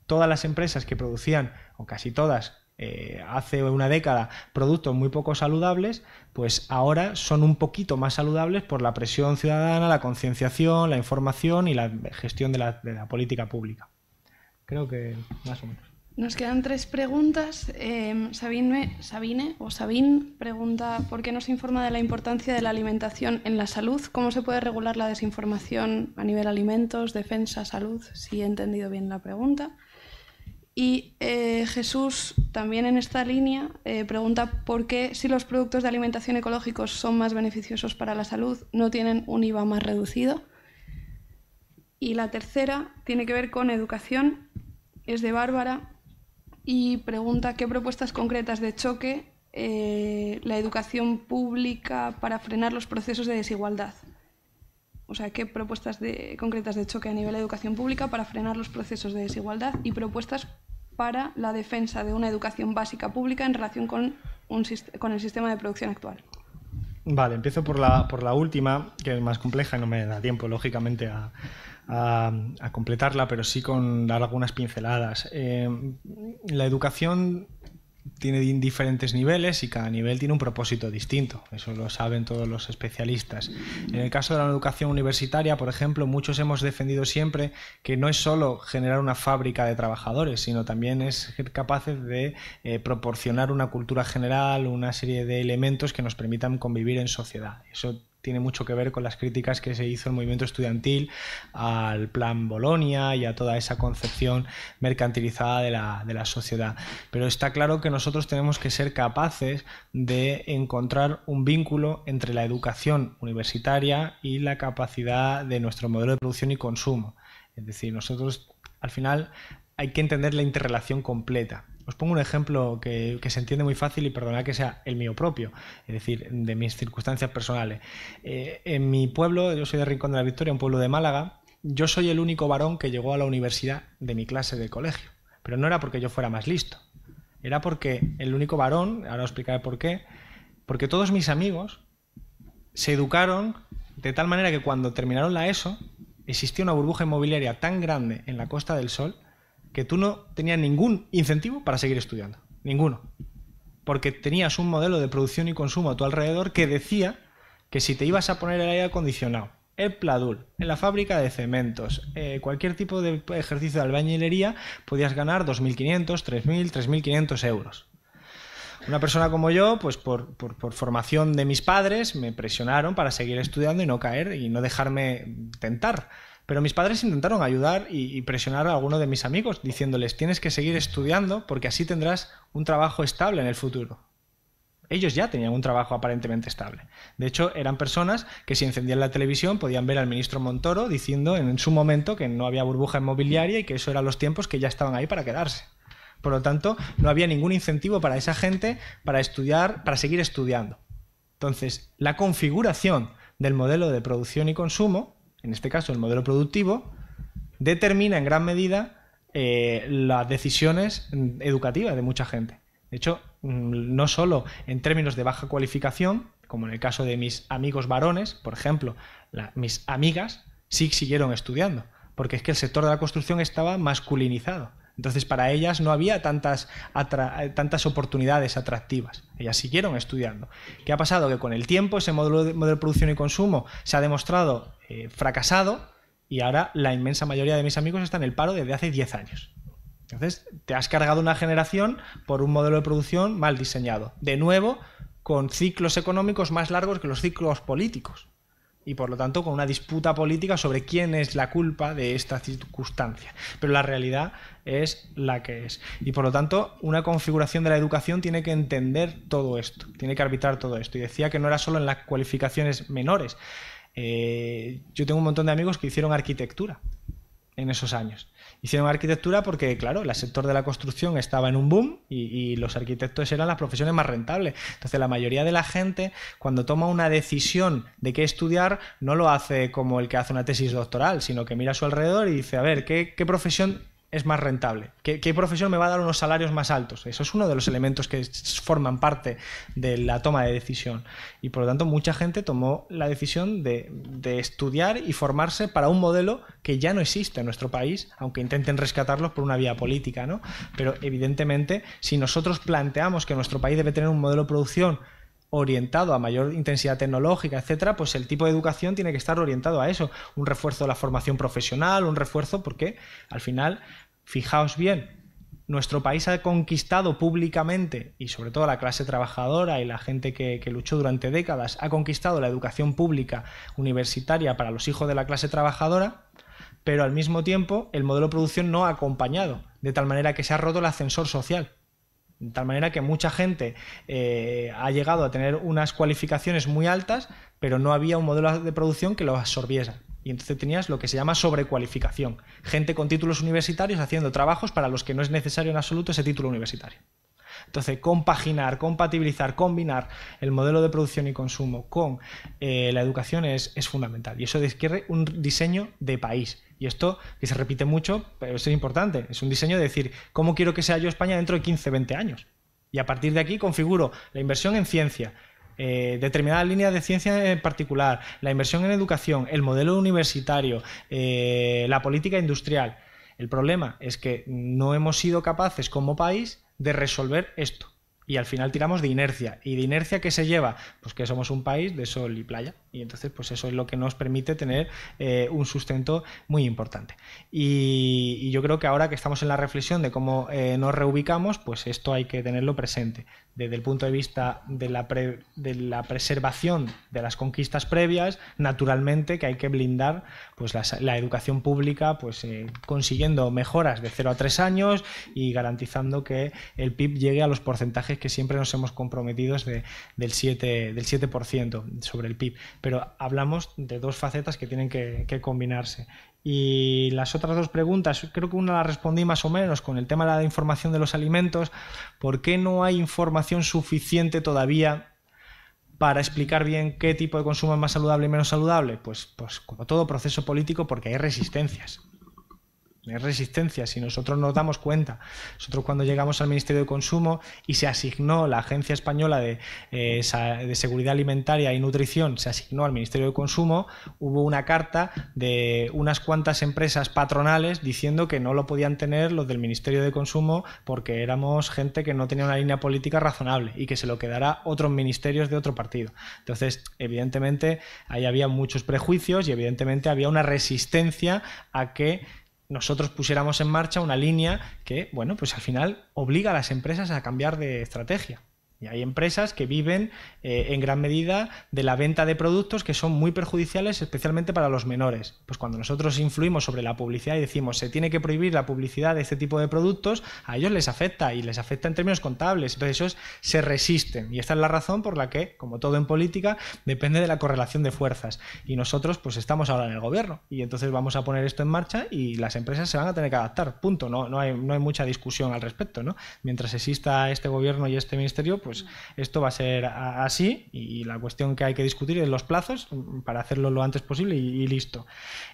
todas las empresas que producían, o casi todas, hace una década, productos muy poco saludables, pues ahora son un poquito más saludables por la presión ciudadana, la concienciación, la información y la gestión de la política pública. Creo que más o menos. Nos quedan tres preguntas. Sabine pregunta ¿por qué no se informa de la importancia de la alimentación en la salud? ¿Cómo se puede regular la desinformación a nivel alimentos, defensa, salud? Si he entendido bien la pregunta. Y Jesús, también en esta línea, pregunta por qué, si los productos de alimentación ecológicos son más beneficiosos para la salud, no tienen un IVA más reducido. Y la tercera tiene que ver con educación, es de Bárbara, y pregunta qué propuestas concretas de choque la educación pública para frenar los procesos de desigualdad. O sea, qué propuestas concretas de choque a nivel de educación pública para frenar los procesos de desigualdad y propuestas para la defensa de una educación básica pública en relación con el sistema de producción actual. Vale, empiezo por la última, que es más compleja y no me da tiempo, lógicamente, a completarla, pero sí con dar algunas pinceladas. La educación tiene diferentes niveles y cada nivel tiene un propósito distinto, eso lo saben todos los especialistas. En el caso de la educación universitaria, por ejemplo, muchos hemos defendido siempre que no es solo generar una fábrica de trabajadores, sino también es ser capaces de proporcionar una cultura general, una serie de elementos que nos permitan convivir en sociedad. Eso tiene mucho que ver con las críticas que se hizo el movimiento estudiantil al Plan Bolonia y a toda esa concepción mercantilizada de la sociedad. Pero está claro que nosotros tenemos que ser capaces de encontrar un vínculo entre la educación universitaria y la capacidad de nuestro modelo de producción y consumo. Es decir, nosotros al final hay que entender la interrelación completa. Os pongo un ejemplo que se entiende muy fácil y perdonad que sea el mío propio, es decir, de mis circunstancias personales. En mi pueblo, yo soy de Rincón de la Victoria, un pueblo de Málaga, yo soy el único varón que llegó a la universidad de mi clase de colegio, pero no era porque yo fuera más listo, era porque el único varón, ahora os explicaré por qué, porque todos mis amigos se educaron de tal manera que cuando terminaron la ESO existía una burbuja inmobiliaria tan grande en la Costa del Sol que tú no tenías ningún incentivo para seguir estudiando, ninguno, porque tenías un modelo de producción y consumo a tu alrededor que decía que si te ibas a poner el aire acondicionado, el Pladul, en la fábrica de cementos, cualquier tipo de ejercicio de albañilería, podías ganar 2.500, 3.000, 3.500 euros. Una persona como yo, pues por formación de mis padres, me presionaron para seguir estudiando y no caer y no dejarme tentar. Pero mis padres intentaron ayudar y presionar a alguno de mis amigos diciéndoles tienes que seguir estudiando porque así tendrás un trabajo estable en el futuro. Ellos ya tenían un trabajo aparentemente estable. De hecho, eran personas que si encendían la televisión podían ver al ministro Montoro diciendo en su momento que no había burbuja inmobiliaria y que eso eran los tiempos que ya estaban ahí para quedarse. Por lo tanto, no había ningún incentivo para esa gente para estudiar, para seguir estudiando. Entonces, la configuración del modelo de producción y consumo, en este caso el modelo productivo, determina en gran medida las decisiones educativas de mucha gente. De hecho, no solo en términos de baja cualificación, como en el caso de mis amigos varones, por ejemplo, mis amigas sí siguieron estudiando, porque es que el sector de la construcción estaba masculinizado. Entonces, para ellas no había tantas oportunidades atractivas. Ellas siguieron estudiando. ¿Qué ha pasado? Que con el tiempo ese modelo de producción y consumo se ha demostrado fracasado y ahora la inmensa mayoría de mis amigos está en el paro desde hace 10 años. Entonces, te has cargado una generación por un modelo de producción mal diseñado. De nuevo, con ciclos económicos más largos que los ciclos políticos. Y por lo tanto con una disputa política sobre quién es la culpa de esta circunstancia. Pero la realidad es la que es. Y por lo tanto una configuración de la educación tiene que entender todo esto, tiene que arbitrar todo esto. Y decía que no era solo en las cualificaciones menores. Yo tengo un montón de amigos que hicieron arquitectura en esos años. Hicieron arquitectura porque, claro, el sector de la construcción estaba en un boom y los arquitectos eran las profesiones más rentables. Entonces, la mayoría de la gente, cuando toma una decisión de qué estudiar, no lo hace como el que hace una tesis doctoral, sino que mira a su alrededor y dice, a ver, ¿qué profesión es más rentable? ¿Qué profesión me va a dar unos salarios más altos? Eso es uno de los elementos que forman parte de la toma de decisión. Y por lo tanto, mucha gente tomó la decisión de estudiar y formarse para un modelo que ya no existe en nuestro país, aunque intenten rescatarlos por una vía política, ¿no? Pero evidentemente, si nosotros planteamos que nuestro país debe tener un modelo de producción orientado a mayor intensidad tecnológica, etcétera, pues el tipo de educación tiene que estar orientado a eso, un refuerzo de la formación profesional, un refuerzo porque al final, fijaos bien, nuestro país ha conquistado públicamente, y sobre todo la clase trabajadora y la gente que luchó durante décadas, ha conquistado la educación pública universitaria para los hijos de la clase trabajadora, pero al mismo tiempo el modelo de producción no ha acompañado, de tal manera que se ha roto el ascensor social. De tal manera que mucha gente ha llegado a tener unas cualificaciones muy altas, pero no había un modelo de producción que lo absorbiera. Y entonces tenías lo que se llama sobrecualificación. Gente con títulos universitarios haciendo trabajos para los que no es necesario en absoluto ese título universitario. Entonces, compaginar, compatibilizar, combinar el modelo de producción y consumo con la educación es fundamental. Y eso requiere un diseño de país. Y esto, que se repite mucho, pero esto es importante, es un diseño de decir, ¿cómo quiero que sea yo España dentro de 15, 20 años? Y a partir de aquí configuro la inversión en ciencia, determinadas líneas de ciencia en particular, la inversión en educación, el modelo universitario, la política industrial. El problema es que no hemos sido capaces como país de resolver esto. Y al final tiramos de inercia. ¿Y de inercia qué se lleva? Pues que somos un país de sol y playa. Y entonces pues eso es lo que nos permite tener un sustento muy importante. Y yo creo que ahora que estamos en la reflexión de cómo nos reubicamos, pues esto hay que tenerlo presente. Desde el punto de vista de la preservación de las conquistas previas, naturalmente que hay que blindar pues la educación pública, pues consiguiendo mejoras de 0 a 3 años y garantizando que el PIB llegue a los porcentajes que siempre nos hemos comprometido del 7% sobre el PIB. Pero hablamos de dos facetas que tienen que combinarse. Y las otras dos preguntas, creo que una la respondí más o menos con el tema de la información de los alimentos. ¿Por qué no hay información suficiente todavía para explicar bien qué tipo de consumo es más saludable y menos saludable? Pues como todo proceso político, porque hay resistencias. Es resistencia, si nosotros nos damos cuenta. Nosotros cuando llegamos al Ministerio de Consumo y se asignó la Agencia Española de Seguridad Alimentaria y Nutrición, se asignó al Ministerio de Consumo, hubo una carta de unas cuantas empresas patronales diciendo que no lo podían tener los del Ministerio de Consumo porque éramos gente que no tenía una línea política razonable y que se lo quedara otros ministerios de otro partido. Entonces, evidentemente, ahí había muchos prejuicios y evidentemente había una resistencia a que nosotros pusiéramos en marcha una línea que, bueno, pues al final obliga a las empresas a cambiar de estrategia. Y hay empresas que viven en gran medida de la venta de productos que son muy perjudiciales, especialmente para los menores. Pues cuando nosotros influimos sobre la publicidad y decimos se tiene que prohibir la publicidad de este tipo de productos, a ellos les afecta y les afecta en términos contables. Entonces ellos se resisten y esta es la razón por la que, como todo en política, depende de la correlación de fuerzas. Y nosotros pues estamos ahora en el gobierno y entonces vamos a poner esto en marcha y las empresas se van a tener que adaptar. Punto. No hay mucha discusión al respecto, ¿no? Mientras exista este gobierno y este ministerio, pues esto va a ser así y la cuestión que hay que discutir es los plazos para hacerlo lo antes posible y listo.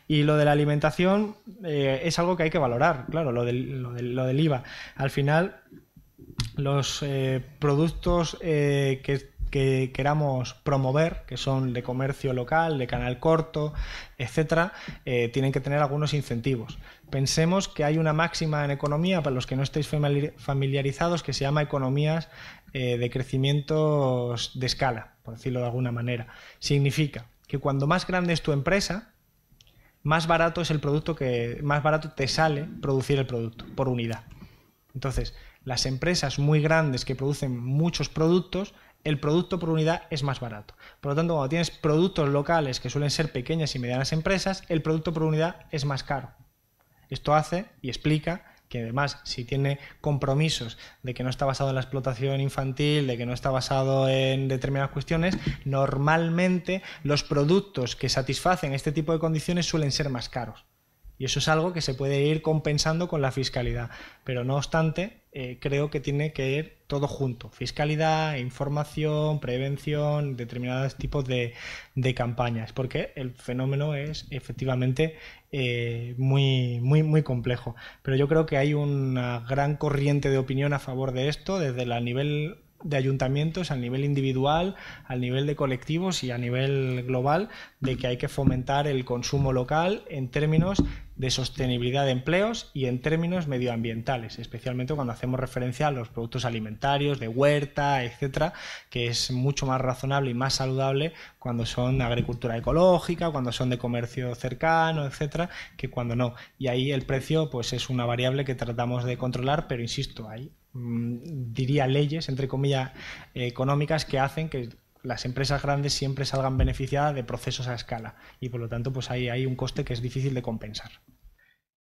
Y lo de la alimentación es algo que hay que valorar, claro, lo del IVA. Al final, los productos que queramos promover, que son de comercio local, de canal corto, etcétera, tienen que tener algunos incentivos. Pensemos que hay una máxima en economía, para los que no estéis familiarizados, que se llama economías de crecimientos de escala, por decirlo de alguna manera. Significa que cuando más grande es tu empresa, más barato es el producto, que más barato te sale producir el producto por unidad. Entonces, las empresas muy grandes que producen muchos productos, el producto por unidad es más barato. Por lo tanto, cuando tienes productos locales que suelen ser pequeñas y medianas empresas, el producto por unidad es más caro. Esto hace y explica que además, si tiene compromisos de que no está basado en la explotación infantil, de que no está basado en determinadas cuestiones, normalmente los productos que satisfacen este tipo de condiciones suelen ser más caros. Y eso es algo que se puede ir compensando con la fiscalidad. Pero no obstante, creo que tiene que ir todo junto. Fiscalidad, información, prevención, determinados tipos de campañas. Porque el fenómeno es efectivamente muy complejo. Pero yo creo que hay una gran corriente de opinión a favor de esto, desde el nivel de ayuntamientos, al nivel individual, al nivel de colectivos y a nivel global, de que hay que fomentar el consumo local en términos de sostenibilidad de empleos y en términos medioambientales, especialmente cuando hacemos referencia a los productos alimentarios, de huerta, etcétera, que es mucho más razonable y más saludable cuando son agricultura ecológica, cuando son de comercio cercano, etcétera, que cuando no. Y ahí el precio pues es una variable que tratamos de controlar, pero insisto, ahí diría leyes, entre comillas, económicas que hacen que las empresas grandes siempre salgan beneficiadas de procesos a escala y por lo tanto pues ahí hay un coste que es difícil de compensar.